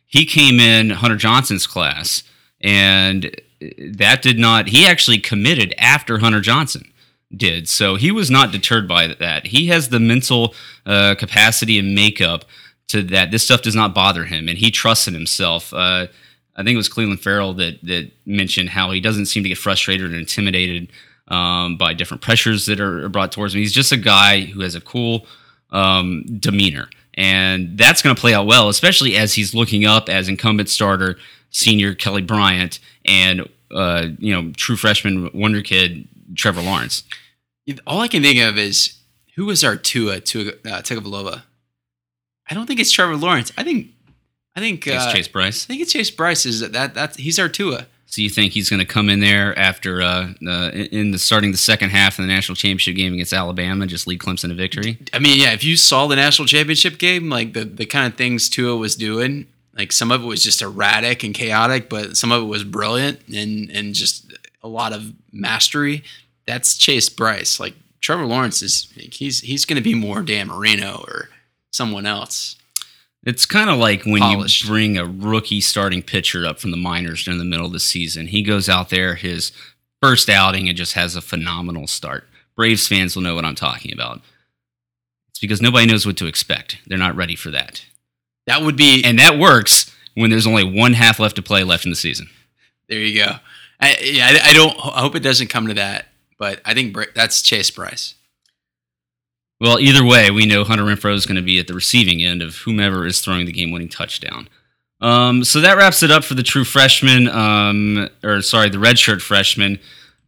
he came in Hunter Johnson's class, and that did not. He actually committed after Hunter Johnson did. So he was not deterred by that. He has the mental capacity and makeup to that. This stuff does not bother him, and he trusts in himself. I think it was Cleveland Farrell that mentioned how he doesn't seem to get frustrated or intimidated by different pressures that are brought towards him. He's just a guy who has a cool demeanor, and that's going to play out well, especially as he's looking up as incumbent starter, senior Kelly Bryant, and true freshman wonder kid Trevor Lawrence. All I can think of is, who was our Tua Tagovailoa? I don't think it's Trevor Lawrence. I think it's Chase Brice. I think it's Chase Brice. Is that's he's our Tua? So you think he's going to come in there after starting the second half of the national championship game against Alabama, just lead Clemson to victory? I mean, yeah. If you saw the national championship game, like the kind of things Tua was doing, like some of it was just erratic and chaotic, but some of it was brilliant and just a lot of mastery. That's Chase Brice. Like, Trevor Lawrence is, he's going to be more Dan Marino or someone else. It's kind of like when polished. You bring a rookie starting pitcher up from the minors during the middle of the season. He goes out there, his first outing, and just has a phenomenal start. Braves fans will know what I'm talking about. It's because nobody knows what to expect. They're not ready for that. That would be, and that works when there's only one half left in the season. There you go. I hope it doesn't come to that, but I think that's Chase Brice. Well, either way, we know Hunter Renfrow is going to be at the receiving end of whomever is throwing the game-winning touchdown. So that wraps it up for the true freshman, the redshirt freshman.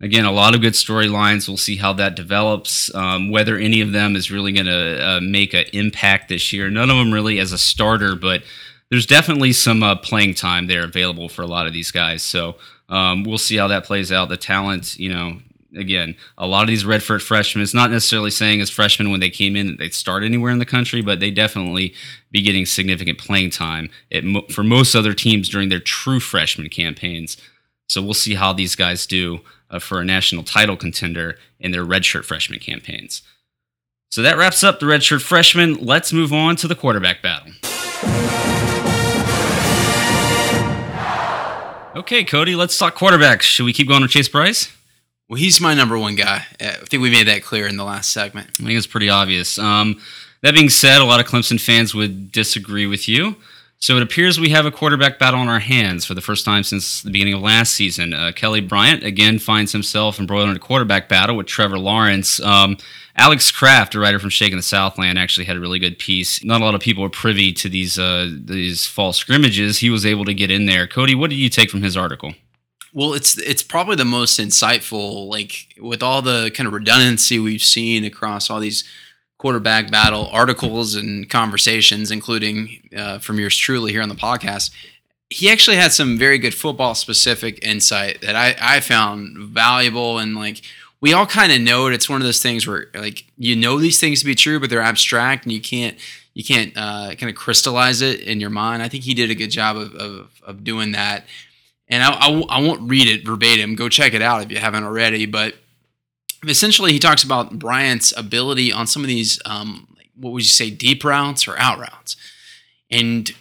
Again, a lot of good storylines. We'll see how that develops, whether any of them is really going to make an impact this year. None of them really as a starter, but there's definitely some playing time there available for a lot of these guys. So we'll see how that plays out. The talent, again, a lot of these redshirt freshmen, it's not necessarily saying as freshmen when they came in that they'd start anywhere in the country, but they definitely be getting significant playing time for most other teams during their true freshman campaigns. So we'll see how these guys do for a national title contender in their redshirt freshman campaigns. So that wraps up the redshirt freshmen. Let's move on to the quarterback battle. Okay, Cody, let's talk quarterbacks. Should we keep going with Chase Brice? Well, he's my number one guy. I think we made that clear in the last segment. I think it's pretty obvious. That being said, a lot of Clemson fans would disagree with you. So it appears we have a quarterback battle on our hands for the first time since the beginning of last season. Kelly Bryant, again, finds himself embroiled in a quarterback battle with Trevor Lawrence. Alex Kraft, a writer from Shaking the Southland, actually had a really good piece. Not a lot of people are privy to these fall scrimmages. He was able to get in there. Cody, what did you take from his article? Well, it's probably the most insightful. Like, with all the kind of redundancy we've seen across all these quarterback battle articles and conversations, including from yours truly here on the podcast, he actually had some very good football-specific insight that I found valuable and, like, we all kind of know it. It's one of those things where, like, you know these things to be true, but they're abstract, and you can't kind of crystallize it in your mind. I think he did a good job of doing that. And I won't read it verbatim. Go check it out if you haven't already. But essentially, he talks about Bryant's ability on some of these, what would you say, deep routes or out routes. And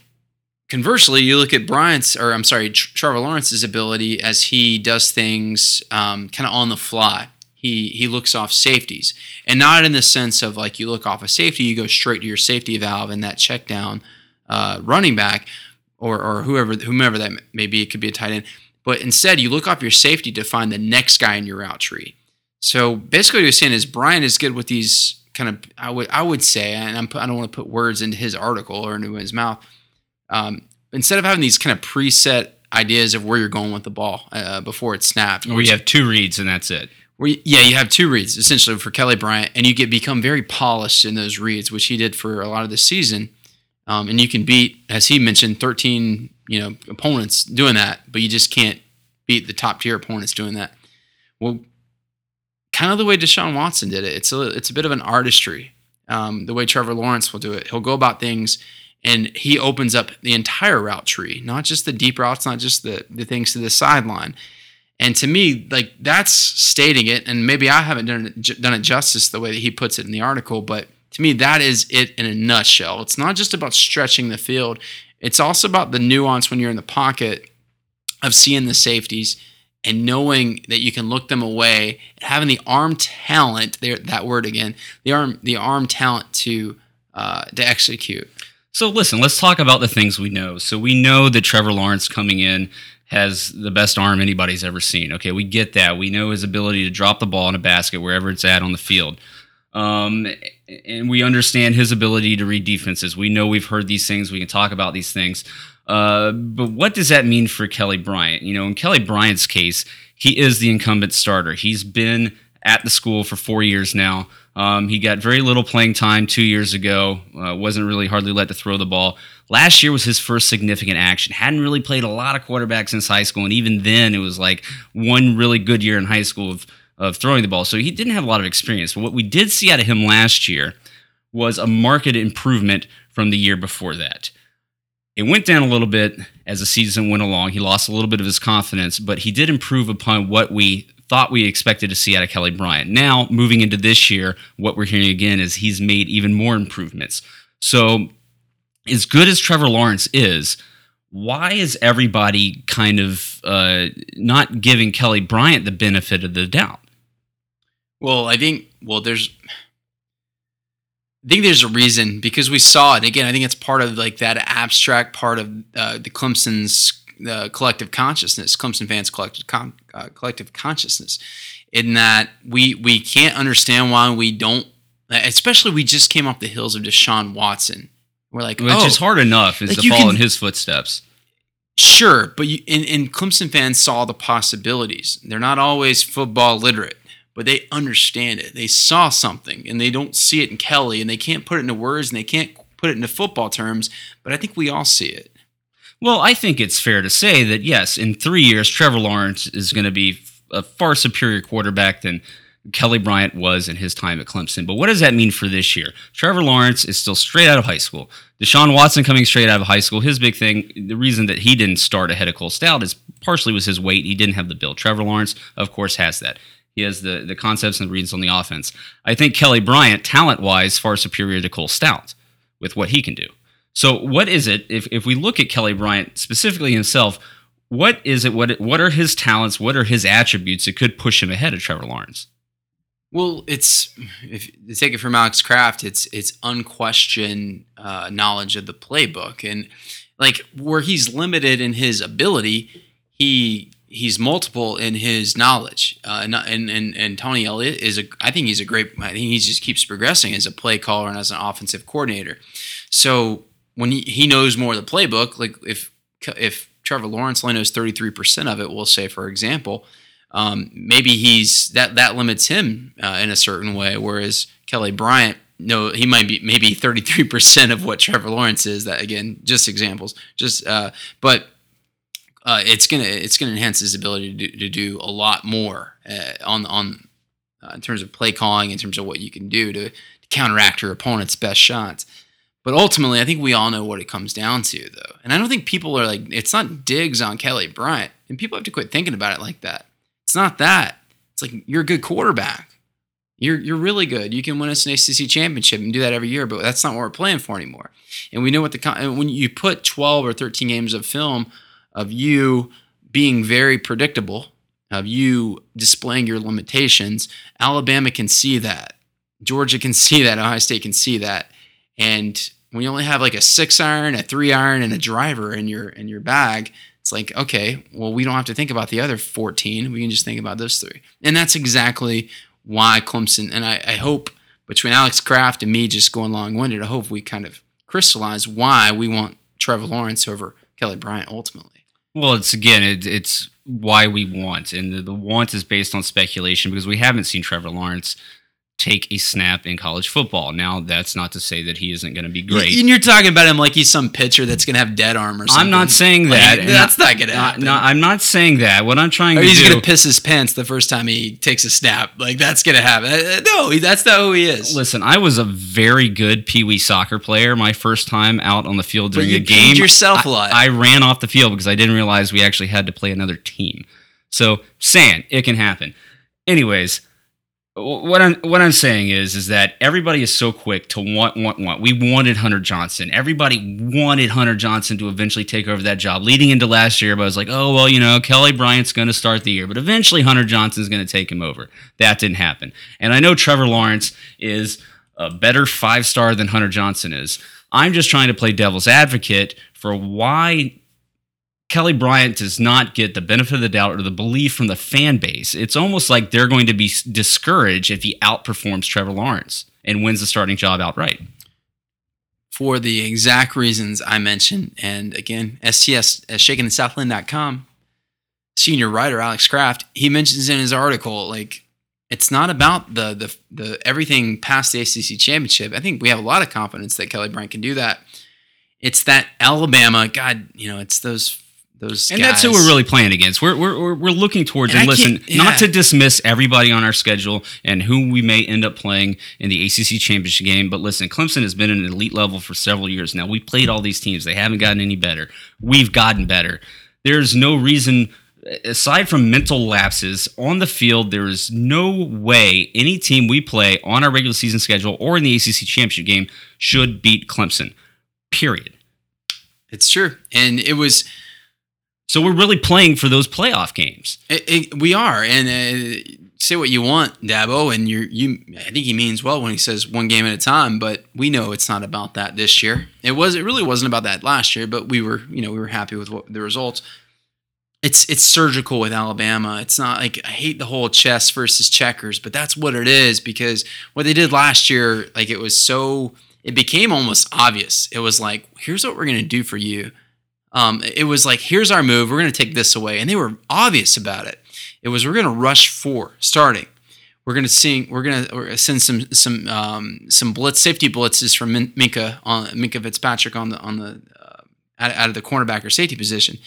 conversely, you look at Trevor Lawrence's ability as he does things kind of on the fly. He looks off safeties, and not in the sense of, like, you look off a safety, you go straight to your safety valve and that check down running back or whomever that may be. It could be a tight end. But instead, you look off your safety to find the next guy in your route tree. So basically what he was saying is Brian is good with these kind of, I would say, and I don't want to put words into his article or into his mouth, instead of having these kind of preset ideas of where you're going with the ball before it's snapped. Where you have two reads and that's it. Yeah, you have two reads, essentially, for Kelly Bryant, and you become very polished in those reads, which he did for a lot of the season. And you can beat, as he mentioned, 13 opponents doing that, but you just can't beat the top-tier opponents doing that. Well, kind of the way Deshaun Watson did it. It's a bit of an artistry, the way Trevor Lawrence will do it. He'll go about things, and he opens up the entire route tree, not just the deep routes, not just the things to the sideline. And to me, like, that's stating it, and maybe I haven't done it justice the way that he puts it in the article, but to me, that is it in a nutshell. It's not just about stretching the field. It's also about the nuance when you're in the pocket of seeing the safeties and knowing that you can look them away, and having the arm talent, that word again, the arm talent to execute. So listen, let's talk about the things we know. So we know that Trevor Lawrence coming in has the best arm anybody's ever seen. Okay, we get that. We know his ability to drop the ball in a basket wherever it's at on the field. And we understand his ability to read defenses. We know, we've heard these things. We can talk about these things. But what does that mean for Kelly Bryant? In Kelly Bryant's case, he is the incumbent starter. He's been at the school for 4 years now. He got very little playing time 2 years ago. Wasn't really hardly let to throw the ball. Last year was his first significant action. Hadn't really played a lot of quarterbacks since high school. And even then, it was like one really good year in high school of throwing the ball. So he didn't have a lot of experience. But what we did see out of him last year was a marked improvement from the year before that. It went down a little bit as the season went along. He lost a little bit of his confidence, but he did improve upon what we thought we expected to see out of Kelly Bryant. Now, moving into this year, what we're hearing again is he's made even more improvements. So as good as Trevor Lawrence is, why is everybody kind of not giving Kelly Bryant the benefit of the doubt? Well, I think there's a reason, because we saw it again. I think it's part of like that abstract part of the Clemson's collective consciousness, Clemson fans' collective consciousness, in that we can't understand why we don't. Especially, we just came off the heels of Deshaun Watson. We're like, which is hard enough, is like to fall in his footsteps. Sure, but and Clemson fans saw the possibilities. They're not always football literate, but they understand it. They saw something, and they don't see it in Kelly, and they can't put it into words, and they can't put it into football terms, but I think we all see it. Well, I think it's fair to say that, yes, in 3 years, Trevor Lawrence is going to be a far superior quarterback than Kelly Bryant was in his time at Clemson. But what does that mean for this year? Trevor Lawrence is still straight out of high school. Deshaun Watson coming straight out of high school. His big thing, the reason that he didn't start ahead of Cole Stout is partially was his weight. He didn't have the build. Trevor Lawrence, of course, has that. He has the concepts and reads on the offense. I think Kelly Bryant, talent-wise, far superior to Cole Stout with what he can do. So what is it, if we look at Kelly Bryant, specifically himself, what is it, what are his talents, what are his attributes that could push him ahead of Trevor Lawrence? Well, if you take it from Alex Kraft, it's unquestioned knowledge of the playbook. And like where he's limited in his ability, he's multiple in his knowledge. And Tony Elliott I think he just keeps progressing as a play caller and as an offensive coordinator. So when he knows more of the playbook, like if Trevor Lawrence only knows 33% of it, we'll say, for example, maybe he's that limits him in a certain way, whereas Kelly Bryant, he might be maybe 33% of what Trevor Lawrence is. That again, just examples. But it's gonna enhance his ability to do a lot more in terms of play calling, in terms of what you can do to counteract your opponent's best shots. But ultimately, I think we all know what it comes down to, though. And I don't think people are like, it's not digs on Kelly Bryant, and people have to quit thinking about it like that. It's not that. It's like, you're a good quarterback. You're really good. You can win us an ACC championship and do that every year, but that's not what we're playing for anymore. And we know when you put 12 or 13 games of film of you being very predictable, of you displaying your limitations, Alabama can see that. Georgia can see that. Ohio State can see that. And when you only have like a 6-iron, a 3-iron, and a driver in your bag, it's like, okay, well, we don't have to think about the other 14. We can just think about those three. And that's exactly why Clemson, and I hope between Alex Kraft and me just going long-winded, I hope we kind of crystallize why we want Trevor Lawrence over Kelly Bryant ultimately. Well, it's again, it's why we want, and the want is based on speculation because we haven't seen Trevor Lawrence take a snap in college football. Now, that's not to say that he isn't going to be great. And you're talking about him like he's some pitcher that's going to have dead arm or something. I'm not saying that. Like, that's not going to happen. No, I'm not saying that. What I'm trying to do... He's going to piss his pants the first time he takes a snap. Like, that's going to happen. No, that's not who he is. Listen, I was a very good Pee Wee soccer player my first time out on the field during a game. You yourself a lot. I ran off the field because I didn't realize we actually had to play another team. So, it can happen. Anyways... What I'm saying is that everybody is so quick to want. We wanted Hunter Johnson. Everybody wanted Hunter Johnson to eventually take over that job. Leading into last year, but I was like, oh, well, you know, Kelly Bryant's going to start the year, but eventually Hunter Johnson's going to take him over. That didn't happen. And I know Trevor Lawrence is a better five-star than Hunter Johnson is. I'm just trying to play devil's advocate for why Kelly Bryant does not get the benefit of the doubt or the belief from the fan base. It's almost like they're going to be discouraged if he outperforms Trevor Lawrence and wins the starting job outright. For the exact reasons I mentioned, and again, STS at shakinthesouthland.com, senior writer Alex Kraft, he mentions in his article, like, it's not about the everything past the ACC championship. I think we have a lot of confidence that Kelly Bryant can do that. It's that Alabama, God, you know, it's those and guys. That's who we're really playing against. We're looking towards, and listen, not to dismiss everybody on our schedule and who we may end up playing in the ACC championship game, but listen, Clemson has been at an elite level for several years now. We played all these teams. They haven't gotten any better. We've gotten better. There's no reason, aside from mental lapses, on the field, there is no way any team we play on our regular season schedule or in the ACC championship game should beat Clemson, period. It's true. And it was... So we're really playing for those playoff games. We are, and say what you want, Dabo, and I think he means well when he says one game at a time. But we know it's not about that this year. It really wasn't about that last year. But we were happy with the results. It's surgical with Alabama. It's not like I hate the whole chess versus checkers, but that's what it is because what they did last year, like it was so, it became almost obvious. It was like, here's what we're gonna do for you. It was like, here's our move. We're going to take this away. And they were obvious about it. It was, we're going to rush four starting. We're going to send some blitz, safety blitzes from Minkah Fitzpatrick on the out of the cornerback or safety position.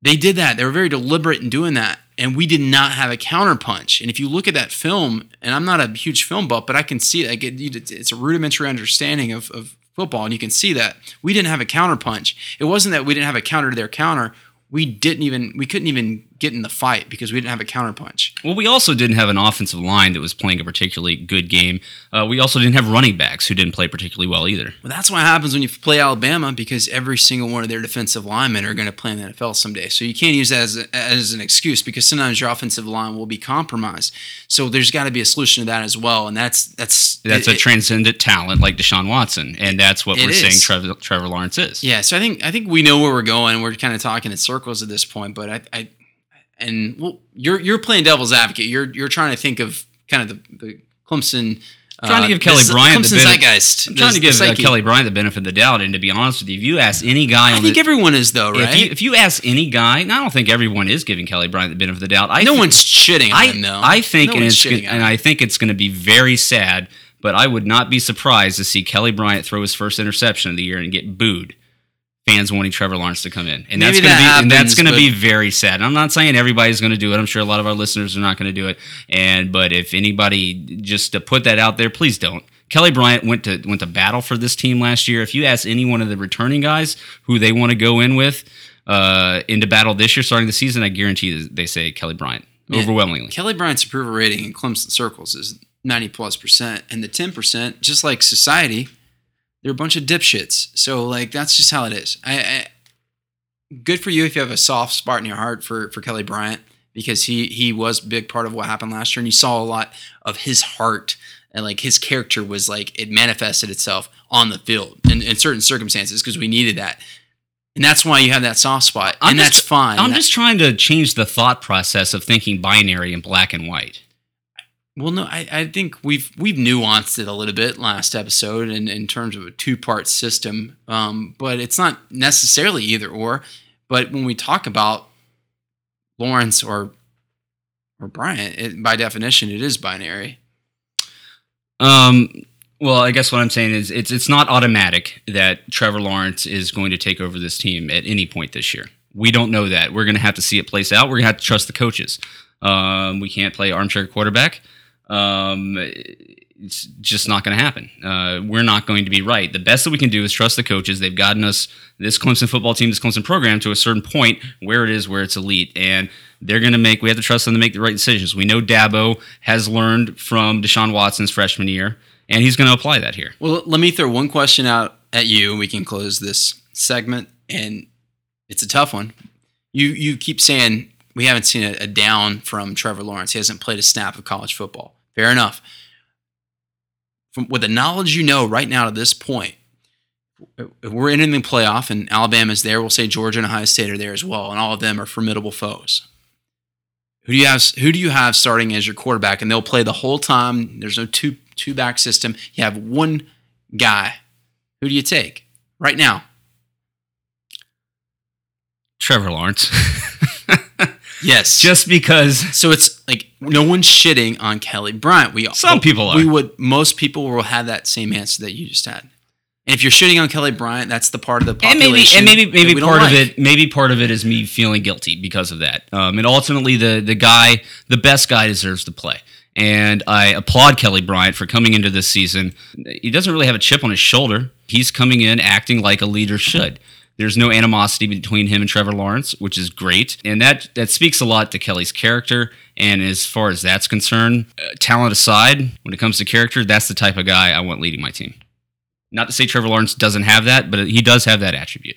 They did that. They were very deliberate in doing that. And we did not have a counterpunch. And if you look at that film, and I'm not a huge film buff, but I can see that it's a rudimentary understanding of football, and you can see that we didn't have a counterpunch. It wasn't that we didn't have a counter to their counter. We couldn't even get in the fight because we didn't have a counterpunch. Well, we also didn't have an offensive line that was playing a particularly good game. We also didn't have running backs who didn't play particularly well either. Well, that's what happens when you play Alabama because every single one of their defensive linemen are going to play in the NFL someday. So you can't use that as an excuse because sometimes your offensive line will be compromised. So there's got to be a solution to that as well, and that's a transcendent talent like Deshaun Watson, and that's what we're saying Trevor Lawrence is. Yeah, so I think we know where we're going. We're kind of talking in circles at this point, but you're playing devil's advocate. You're trying to think of kind of the Clemson. Trying to give Kelly Bryant the benefit. I'm trying to give Kelly Bryant the benefit of the doubt. And to be honest with you, if you ask any guy, everyone is though, right? If you ask any guy, and I don't think everyone is giving Kelly Bryant the benefit of the doubt. No one's shitting on him though. I think it's going to be very sad. But I would not be surprised to see Kelly Bryant throw his first interception of the year and get booed. Fans wanting Trevor Lawrence to come in. And that's going to be very sad. And I'm not saying everybody's going to do it. I'm sure a lot of our listeners are not going to do it. But if anybody, just to put that out there, please don't. Kelly Bryant went to battle for this team last year. If you ask any one of the returning guys who they want to go in with into battle this year starting the season, I guarantee they say Kelly Bryant overwhelmingly. Kelly Bryant's approval rating in Clemson circles is 90+%. And the 10%, just like society, they're a bunch of dipshits. So, like, that's just how it is. Good for you if you have a soft spot in your heart for Kelly Bryant because he was a big part of what happened last year, and you saw a lot of his heart and, like, his character was, like, it manifested itself on the field in certain circumstances because we needed that. And that's why you have that soft spot, and that's fine. I'm just trying to change the thought process of thinking binary and black and white. Well, no, I think we've nuanced it a little bit last episode in terms of a two-part system, but it's not necessarily either or. But when we talk about Lawrence or Bryant, by definition, it is binary. Well, I guess what I'm saying is it's not automatic that Trevor Lawrence is going to take over this team at any point this year. We don't know that. We're going to have to see it place out. We're going to have to trust the coaches. We can't play armchair quarterback. It's just not going to happen. We're not going to be right. The best that we can do is trust the coaches. They've gotten us, this Clemson football team, this Clemson program, to a certain point where it's elite. And they're going to make, we have to trust them to make the right decisions. We know Dabo has learned from Deshaun Watson's freshman year, and he's going to apply that here. Well, let me throw one question out at you, and we can close this segment. And it's a tough one. You keep saying we haven't seen a down from Trevor Lawrence. He hasn't played a snap of college football. Fair enough. With the knowledge you know right now to this point, if we're entering the playoff and Alabama's there, we'll say Georgia and Ohio State are there as well, and all of them are formidable foes. Who do you have starting as your quarterback? And they'll play the whole time. There's no two-back system. You have one guy. Who do you take right now? Trevor Lawrence. Yes. Just because. So it's like no one's shitting on Kelly Bryant. Some people are. Most people will have that same answer that you just had. And if you're shitting on Kelly Bryant, that's the part of the population. And maybe part of it. Maybe part of it is me feeling guilty because of that. And ultimately, the best guy deserves to play. And I applaud Kelly Bryant for coming into this season. He doesn't really have a chip on his shoulder. He's coming in acting like a leader should. There's no animosity between him and Trevor Lawrence, which is great. And that speaks a lot to Kelly's character. And as far as that's concerned, talent aside, when it comes to character, that's the type of guy I want leading my team. Not to say Trevor Lawrence doesn't have that, but he does have that attribute.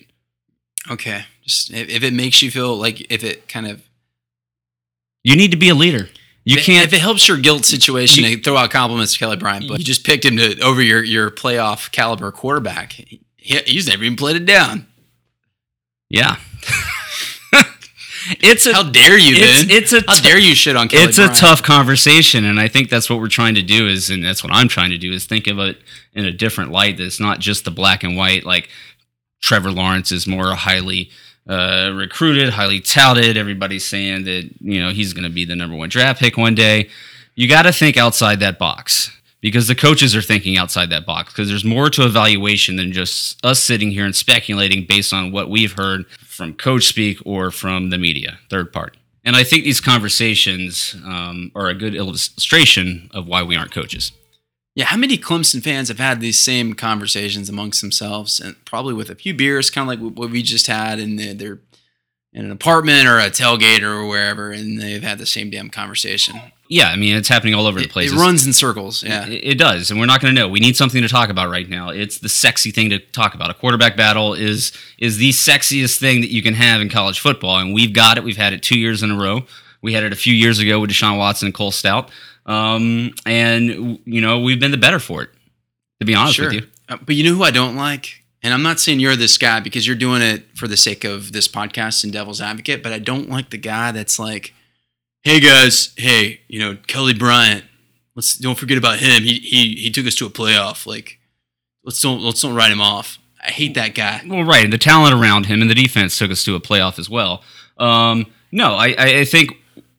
Okay. Just if it makes you feel like, if it kind of... You need to be a leader. If it helps your guilt situation, to throw out compliments to Kelly Bryant, but you just picked him over your playoff caliber quarterback. He's never even played it down. Yeah. How dare you, man? How dare you shit on Kelly Bryant? It's a tough conversation, and I think that's what we're trying to do is, and that's what I'm trying to do, is think of it in a different light, that it's not just the black and white, like Trevor Lawrence is more highly recruited, highly touted. Everybody's saying that, he's going to be the number one draft pick one day. You got to think outside that box. Because the coaches are thinking outside that box, because there's more to evaluation than just us sitting here and speculating based on what we've heard from coach speak or from the media, third part. And I think these conversations are a good illustration of why we aren't coaches. Yeah, how many Clemson fans have had these same conversations amongst themselves, and probably with a few beers, kind of like what we just had, and they're in an apartment or a tailgate or wherever, and they've had the same damn conversation. Yeah, I mean, it's happening all over the place. It runs in circles, yeah. It does, and we're not going to know. We need something to talk about right now. It's the sexy thing to talk about. A quarterback battle is the sexiest thing that you can have in college football, and we've got it. We've had it 2 years in a row. We had it a few years ago with Deshaun Watson and Cole Stout, and, we've been the better for it, to be honest with you. But you know who I don't like? And I'm not saying you're this guy because you're doing it for the sake of this podcast and Devil's Advocate, but I don't like the guy that's like, hey guys, Kelly Bryant. Let's don't forget about him. He took us to a playoff. Like, let's don't write him off. I hate that guy. Well, right, and the talent around him and the defense took us to a playoff as well. I think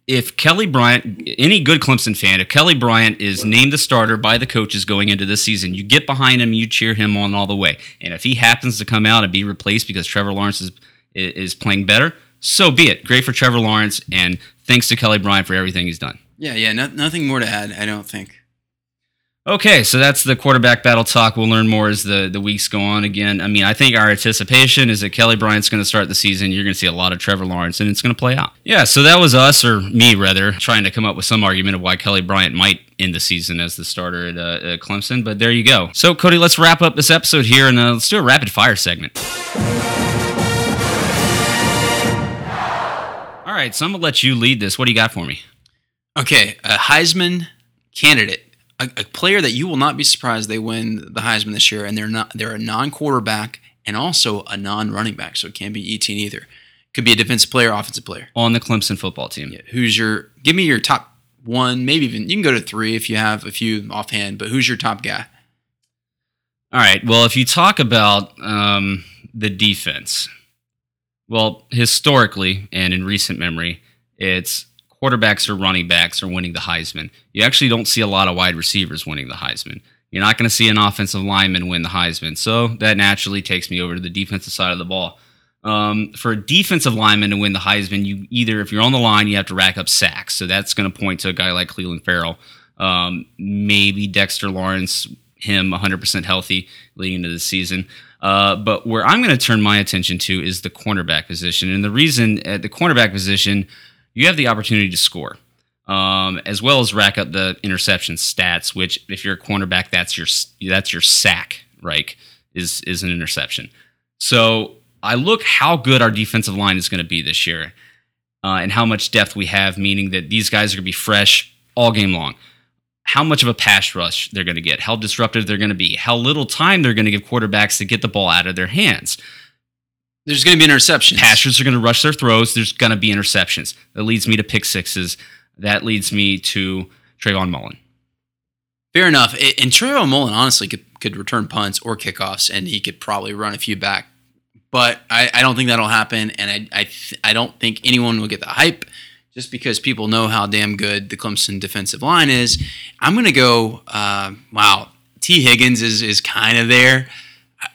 if Kelly Bryant, any good Clemson fan, if Kelly Bryant is named the starter by the coaches going into this season, you get behind him, you cheer him on all the way. And if he happens to come out and be replaced because Trevor Lawrence is playing better, so be it. Great for Trevor Lawrence, and thanks to Kelly Bryant for everything he's done. Yeah, nothing more to add, I don't think. Okay, so that's the quarterback battle talk. We'll learn more as the weeks go on. Again, I mean, I think our anticipation is that Kelly Bryant's going to start the season. You're going to see a lot of Trevor Lawrence, and it's going to play out. Yeah, so that was us, or me rather, trying to come up with some argument of why Kelly Bryant might end the season as the starter at Clemson, but there you go. So, Cody, let's wrap up this episode here, and let's do a rapid-fire segment. All right, so I'm going to let you lead this. What do you got for me? Okay, a Heisman candidate, a player that you will not be surprised they win the Heisman this year, and they're a non-quarterback and also a non-running back, so it can't be Etienne either. Could be a defensive player, offensive player. On the Clemson football team. Yeah, give me your top one, maybe even you can go to three if you have a few offhand, but who's your top guy? All right. Well, if you talk about the defense, well, historically and in recent memory, it's quarterbacks or running backs are winning the Heisman. You actually don't see a lot of wide receivers winning the Heisman. You're not going to see an offensive lineman win the Heisman. So that naturally takes me over to the defensive side of the ball. For a defensive lineman to win the Heisman, you either, if you're on the line, you have to rack up sacks. So that's going to point to a guy like Cleveland Farrell. Maybe Dexter Lawrence, him 100% healthy leading into the season. But where I'm going to turn my attention to is the cornerback position. And the reason at the cornerback position, you have the opportunity to score, as well as rack up the interception stats, which if you're a cornerback, that's your sack, right, is an interception. So I look how good our defensive line is going to be this year and how much depth we have, meaning that these guys are going to be fresh all game long, how much of a pass rush they're going to get, how disruptive they're going to be, how little time they're going to give quarterbacks to get the ball out of their hands. There's going to be interceptions. Passers are going to rush their throws. There's going to be interceptions. That leads me to pick sixes. That leads me to Trayvon Mullen. Fair enough. And Trayvon Mullen, honestly, could return punts or kickoffs, and he could probably run a few back. But I don't think that'll happen, and I don't think anyone will get the hype just because people know how damn good the Clemson defensive line is. I'm going to go, T. Higgins is kind of there.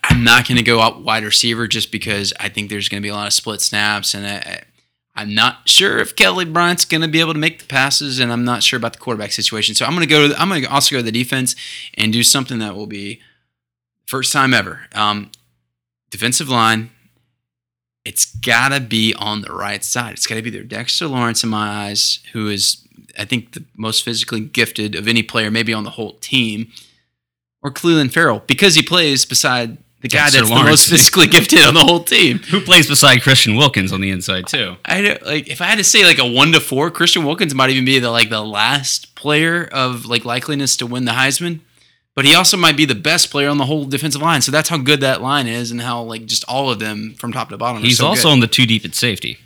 I'm not going to go out wide receiver just because I think there's going to be a lot of split snaps, and I'm not sure if Kelly Bryant's going to be able to make the passes, and I'm not sure about the quarterback situation. So I'm going to also go to the defense and do something that will be first time ever. Defensive line, it's got to be on the right side. It's got to be there. Dexter Lawrence, in my eyes, who is, I think, the most physically gifted of any player, maybe on the whole team, or Cleveland Farrell, because he plays beside the guy Dexter that's Lawrence, the most physically gifted on the whole team. Who plays beside Christian Wilkins on the inside, too. If I had to say a 1-4, Christian Wilkins might even be the last player of likeliness to win the Heisman. But he also might be the best player on the whole defensive line. So that's how good that line is and how just all of them from top to bottom he's are so also good. On the two deep at safety.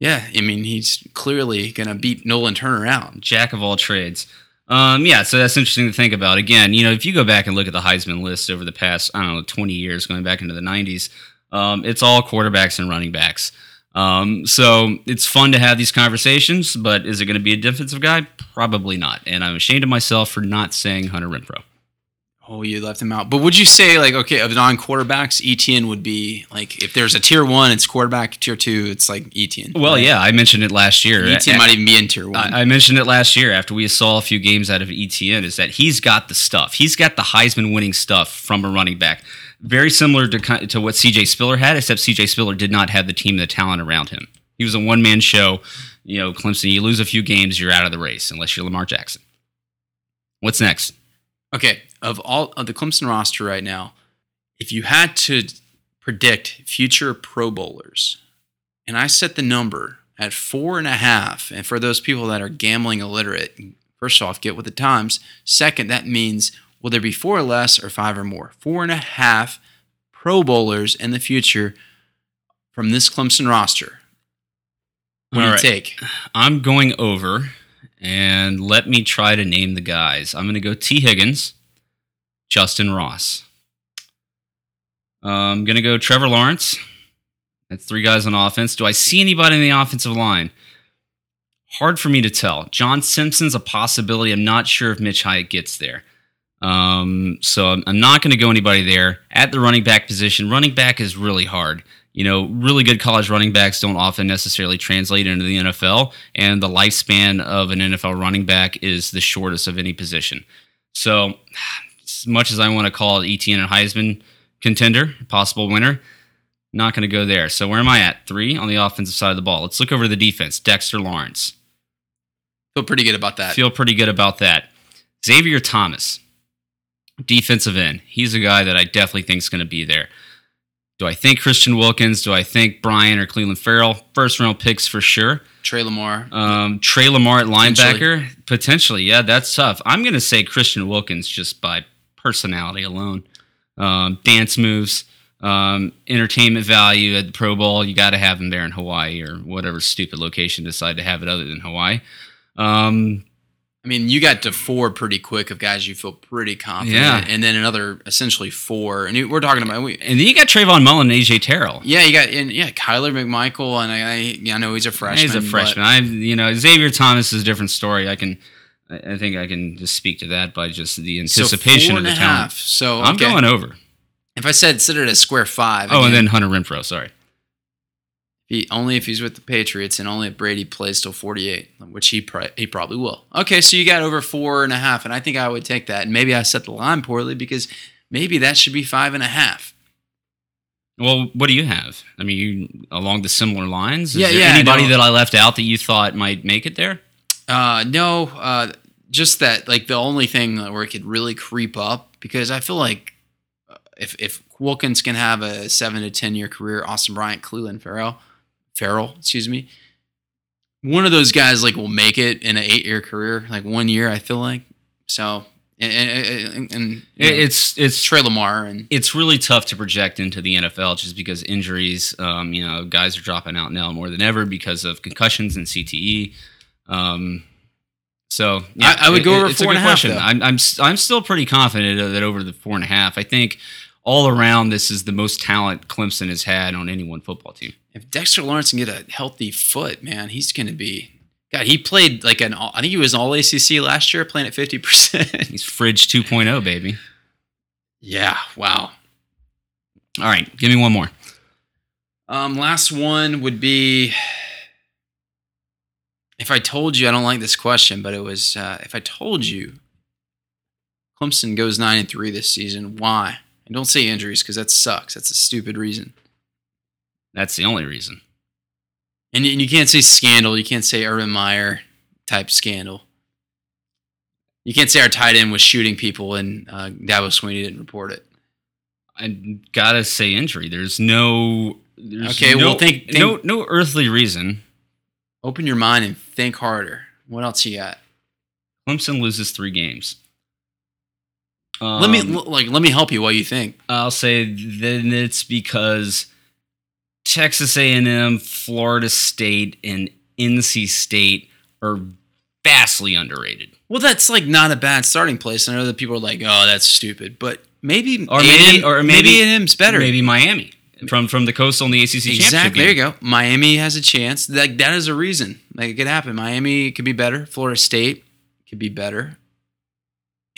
Yeah, I mean, he's clearly going to beat Nolan Turner out. Jack of all trades. So that's interesting to think about. Again, if you go back and look at the Heisman list over the past, 20 years, going back into the 90s, it's all quarterbacks and running backs. So it's fun to have these conversations, but is it going to be a defensive guy? Probably not. And I'm ashamed of myself for not saying Hunter Renfrow. Oh, you left him out. But would you say, of non-quarterbacks, Etienne would be, if there's a tier one, it's quarterback. Tier two, it's Etienne. Well, right? Yeah, I mentioned it last year. Etienne might even be in tier one. I mentioned it last year after we saw a few games out of Etienne, is that he's got the stuff. He's got the Heisman-winning stuff from a running back. Very similar to what C.J. Spiller had, except C.J. Spiller did not have the team and the talent around him. He was a one-man show. Clemson, you lose a few games, you're out of the race, unless you're Lamar Jackson. What's next? Okay, of all of the Clemson roster right now, if you had to predict future Pro Bowlers, and I set the number at 4.5, and for those people that are gambling illiterate, first off, get with the times. Second, that means will there be 4 or less or 5 or more? 4.5 Pro Bowlers in the future from this Clemson roster. What do you take? I'm going over. And let me try to name the guys. I'm going to go T. Higgins, Justin Ross. I'm going to go Trevor Lawrence. That's 3 guys on offense. Do I see anybody in the offensive line? Hard for me to tell. John Simpson's a possibility. I'm not sure if Mitch Hyatt gets there. So I'm not going to go anybody there. At the running back position, running back is really hard. Really good college running backs don't often necessarily translate into the NFL, and the lifespan of an NFL running back is the shortest of any position. So, as much as I want to call it Etienne and Heisman contender, possible winner, not going to go there. So, where am I at? 3 on the offensive side of the ball. Let's look over the defense. Dexter Lawrence. Feel pretty good about that. Xavier Thomas, defensive end. He's a guy that I definitely think is going to be there. Do I think Christian Wilkins? Do I think Brian or Cleveland Farrell? First-round picks for sure. Tre Lamar. Tre Lamar at linebacker? Potentially, yeah, that's tough. I'm going to say Christian Wilkins just by personality alone. Dance moves, entertainment value at the Pro Bowl. You got to have him there in Hawaii or whatever stupid location decide to have it other than Hawaii. I mean, you got to four pretty quick of guys you feel pretty confident. Yeah. And then another essentially four. And we're talking about and then you got Trayvon Mullen and A.J. Terrell. Yeah, you got Kyler McMichael, and I know he's a freshman. He's a freshman. Xavier Thomas is a different story. I think I can just speak to that by just the anticipation of the talent. So I'm going over. If I said sit at a square five. Oh, and then Hunter Renfrow, sorry. Only if he's with the Patriots and only if Brady plays till 48, which he probably will. Okay, so you got over 4.5, and I think I would take that. And maybe I set the line poorly because maybe that should be 5.5. Well, what do you have? I mean, you along the similar lines? Is there anybody that I left out that you thought might make it there? No, just that, like, the only thing where it could really creep up, because I feel like if Wilkins can have a 7 to 10 year career, Austin Bryant, Cleveland Farrell, one of those guys, like, will make it in an 8 year career, like 1 year, I feel like. So, and it's Tre Lamar, and it's really tough to project into the NFL just because injuries, guys are dropping out now more than ever because of concussions and CTE. I would go over 4.5. Though. I'm still pretty confident that over the 4.5. I think all around this is the most talent Clemson has had on any one football team. If Dexter Lawrence can get a healthy foot, man, he's going to be. God, he played I think he was an All ACC last year, playing at 50%. He's Fridge 2.0, baby. Yeah. Wow. All right, give me one more. Last one would be. If I told you, I don't like this question, but it was, if I told you Clemson goes 9-3 this season, why? And don't say injuries, because that sucks. That's a stupid reason. That's the only reason. And you can't say scandal. You can't say Urban Meyer type scandal. You can't say our tight end was shooting people and Dabo Sweeney didn't report it. I gotta say injury. There's no earthly reason. Open your mind and think harder. What else you got? Clemson loses 3 games. Let me help you while you think. I'll say then it's because Texas A&M, Florida State, and NC State are vastly underrated. Well, that's like not a bad starting place. I know that people are like, "Oh, that's stupid," but maybe A&M's better. Maybe Miami. From the Coastal and the ACC Championship. Exactly, there you go. Miami has a chance. That is a reason. Like, it could happen. Miami could be better. Florida State could be better.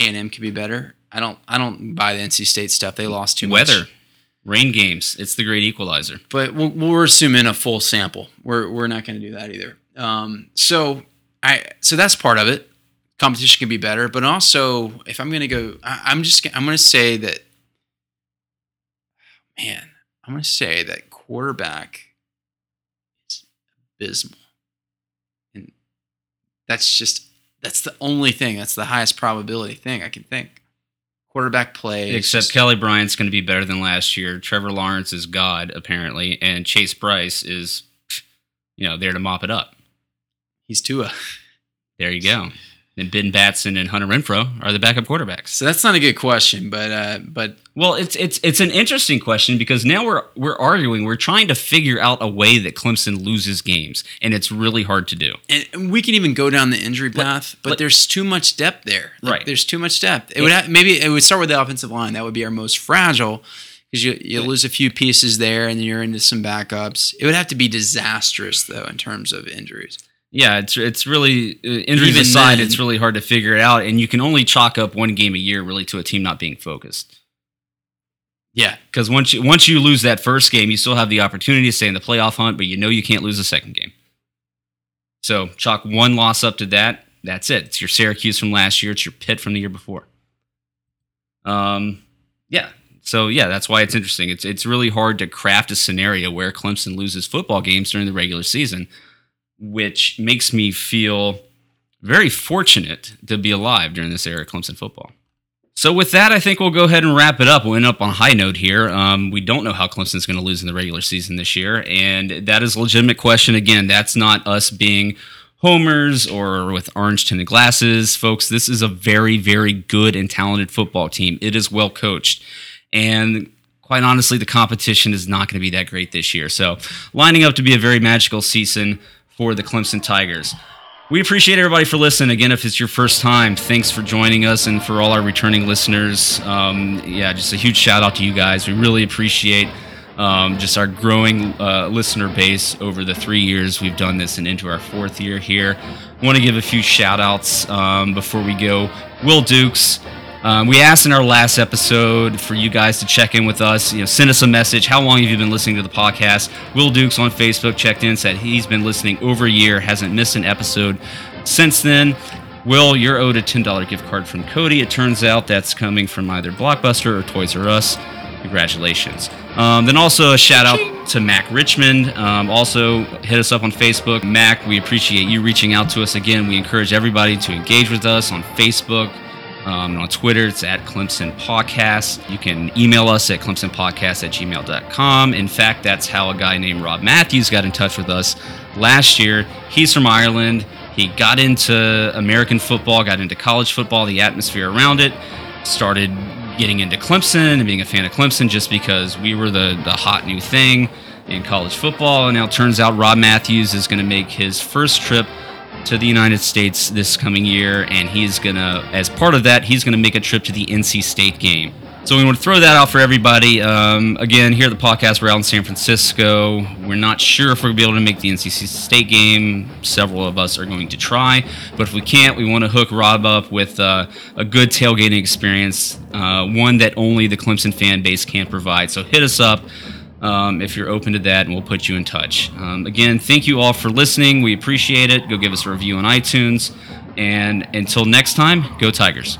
A&M could be better. I don't buy the NC State stuff. They lost too much. Weather. Rain games. It's the great equalizer. But we're assuming a full sample. We're not going to do that either. So that's part of it. Competition can be better. But also, if I'm going to go, I'm going to say that, man. I'm going to say that quarterback is abysmal. And that's the only thing. That's the highest probability thing I can think. Quarterback play. Except Kelly Bryant's going to be better than last year. Trevor Lawrence is God, apparently. And Chase Brice is, there to mop it up. He's Tua. There you go. And Ben Batson and Hunter Renfrow are the backup quarterbacks. So that's not a good question, but well, it's an interesting question because now we're arguing, we're trying to figure out a way that Clemson loses games, and it's really hard to do. And we can even go down the injury path, but there's too much depth there. Like, right, there's too much depth. It would start with the offensive line. That would be our most fragile because you lose a few pieces there, and then you're into some backups. It would have to be disastrous though in terms of injuries. Yeah, it's really, injuries even aside, then, it's really hard to figure it out, and you can only chalk up one game a year really to a team not being focused. Yeah, because once you lose that first game, you still have the opportunity to stay in the playoff hunt, but you can't lose the second game. So chalk one loss up to that. That's it. It's your Syracuse from last year. It's your Pitt from the year before. Yeah. So yeah, that's why it's interesting. It's really hard to craft a scenario where Clemson loses football games during the regular season, which makes me feel very fortunate to be alive during this era of Clemson football. So with that, I think we'll go ahead and wrap it up. We'll end up on a high note here. We don't know how Clemson's going to lose in the regular season this year, and that is a legitimate question. Again, that's not us being homers or with orange-tinted glasses. Folks, this is a very, very good and talented football team. It is well coached, and quite honestly, the competition is not going to be that great this year. So lining up to be a very magical season for the Clemson Tigers. We appreciate everybody for listening. Again, if it's your first time, thanks for joining us. And for all our returning listeners, just a huge shout out to you guys. We really appreciate just our growing listener base over the 3 years we've done this and into our fourth year here. I want to give a few shout outs before we go. Will Dukes. We asked in our last episode for you guys to check in with us. You know, send us a message. How long have you been listening to the podcast? Will Dukes on Facebook checked in, said he's been listening over a year, hasn't missed an episode since then. Will, you're owed a $10 gift card from Cody. It turns out that's coming from either Blockbuster or Toys R Us. Congratulations. Then also a shout out to Mac Richmond. Also hit us up on Facebook. Mac, we appreciate you reaching out to us again. We encourage everybody to engage with us on Facebook. On Twitter, it's at Clemson Podcast. You can email us at clemsonpodcast@gmail.com. In fact, that's how a guy named Rob Matthews got in touch with us last year. He's from Ireland. He got into American football, got into college football, the atmosphere around it, started getting into Clemson and being a fan of Clemson just because we were the hot new thing in college football. And now it turns out Rob Matthews is going to make his first trip to the United States this coming year, and he's gonna, as part of that, he's gonna make a trip to the NC State game. So we want to throw that out for everybody. Again, here at the podcast, we're out in San Francisco. We're not sure if we'll be able to make the NC State game. Several of us are going to try, but if we can't, we want to hook Rob up with a good tailgating experience, one that only the Clemson fan base can provide. So hit us up if you're open to that, and we'll put you in touch. Again, thank you all for listening. We appreciate it. Go give us a review on iTunes. And until next time, go Tigers.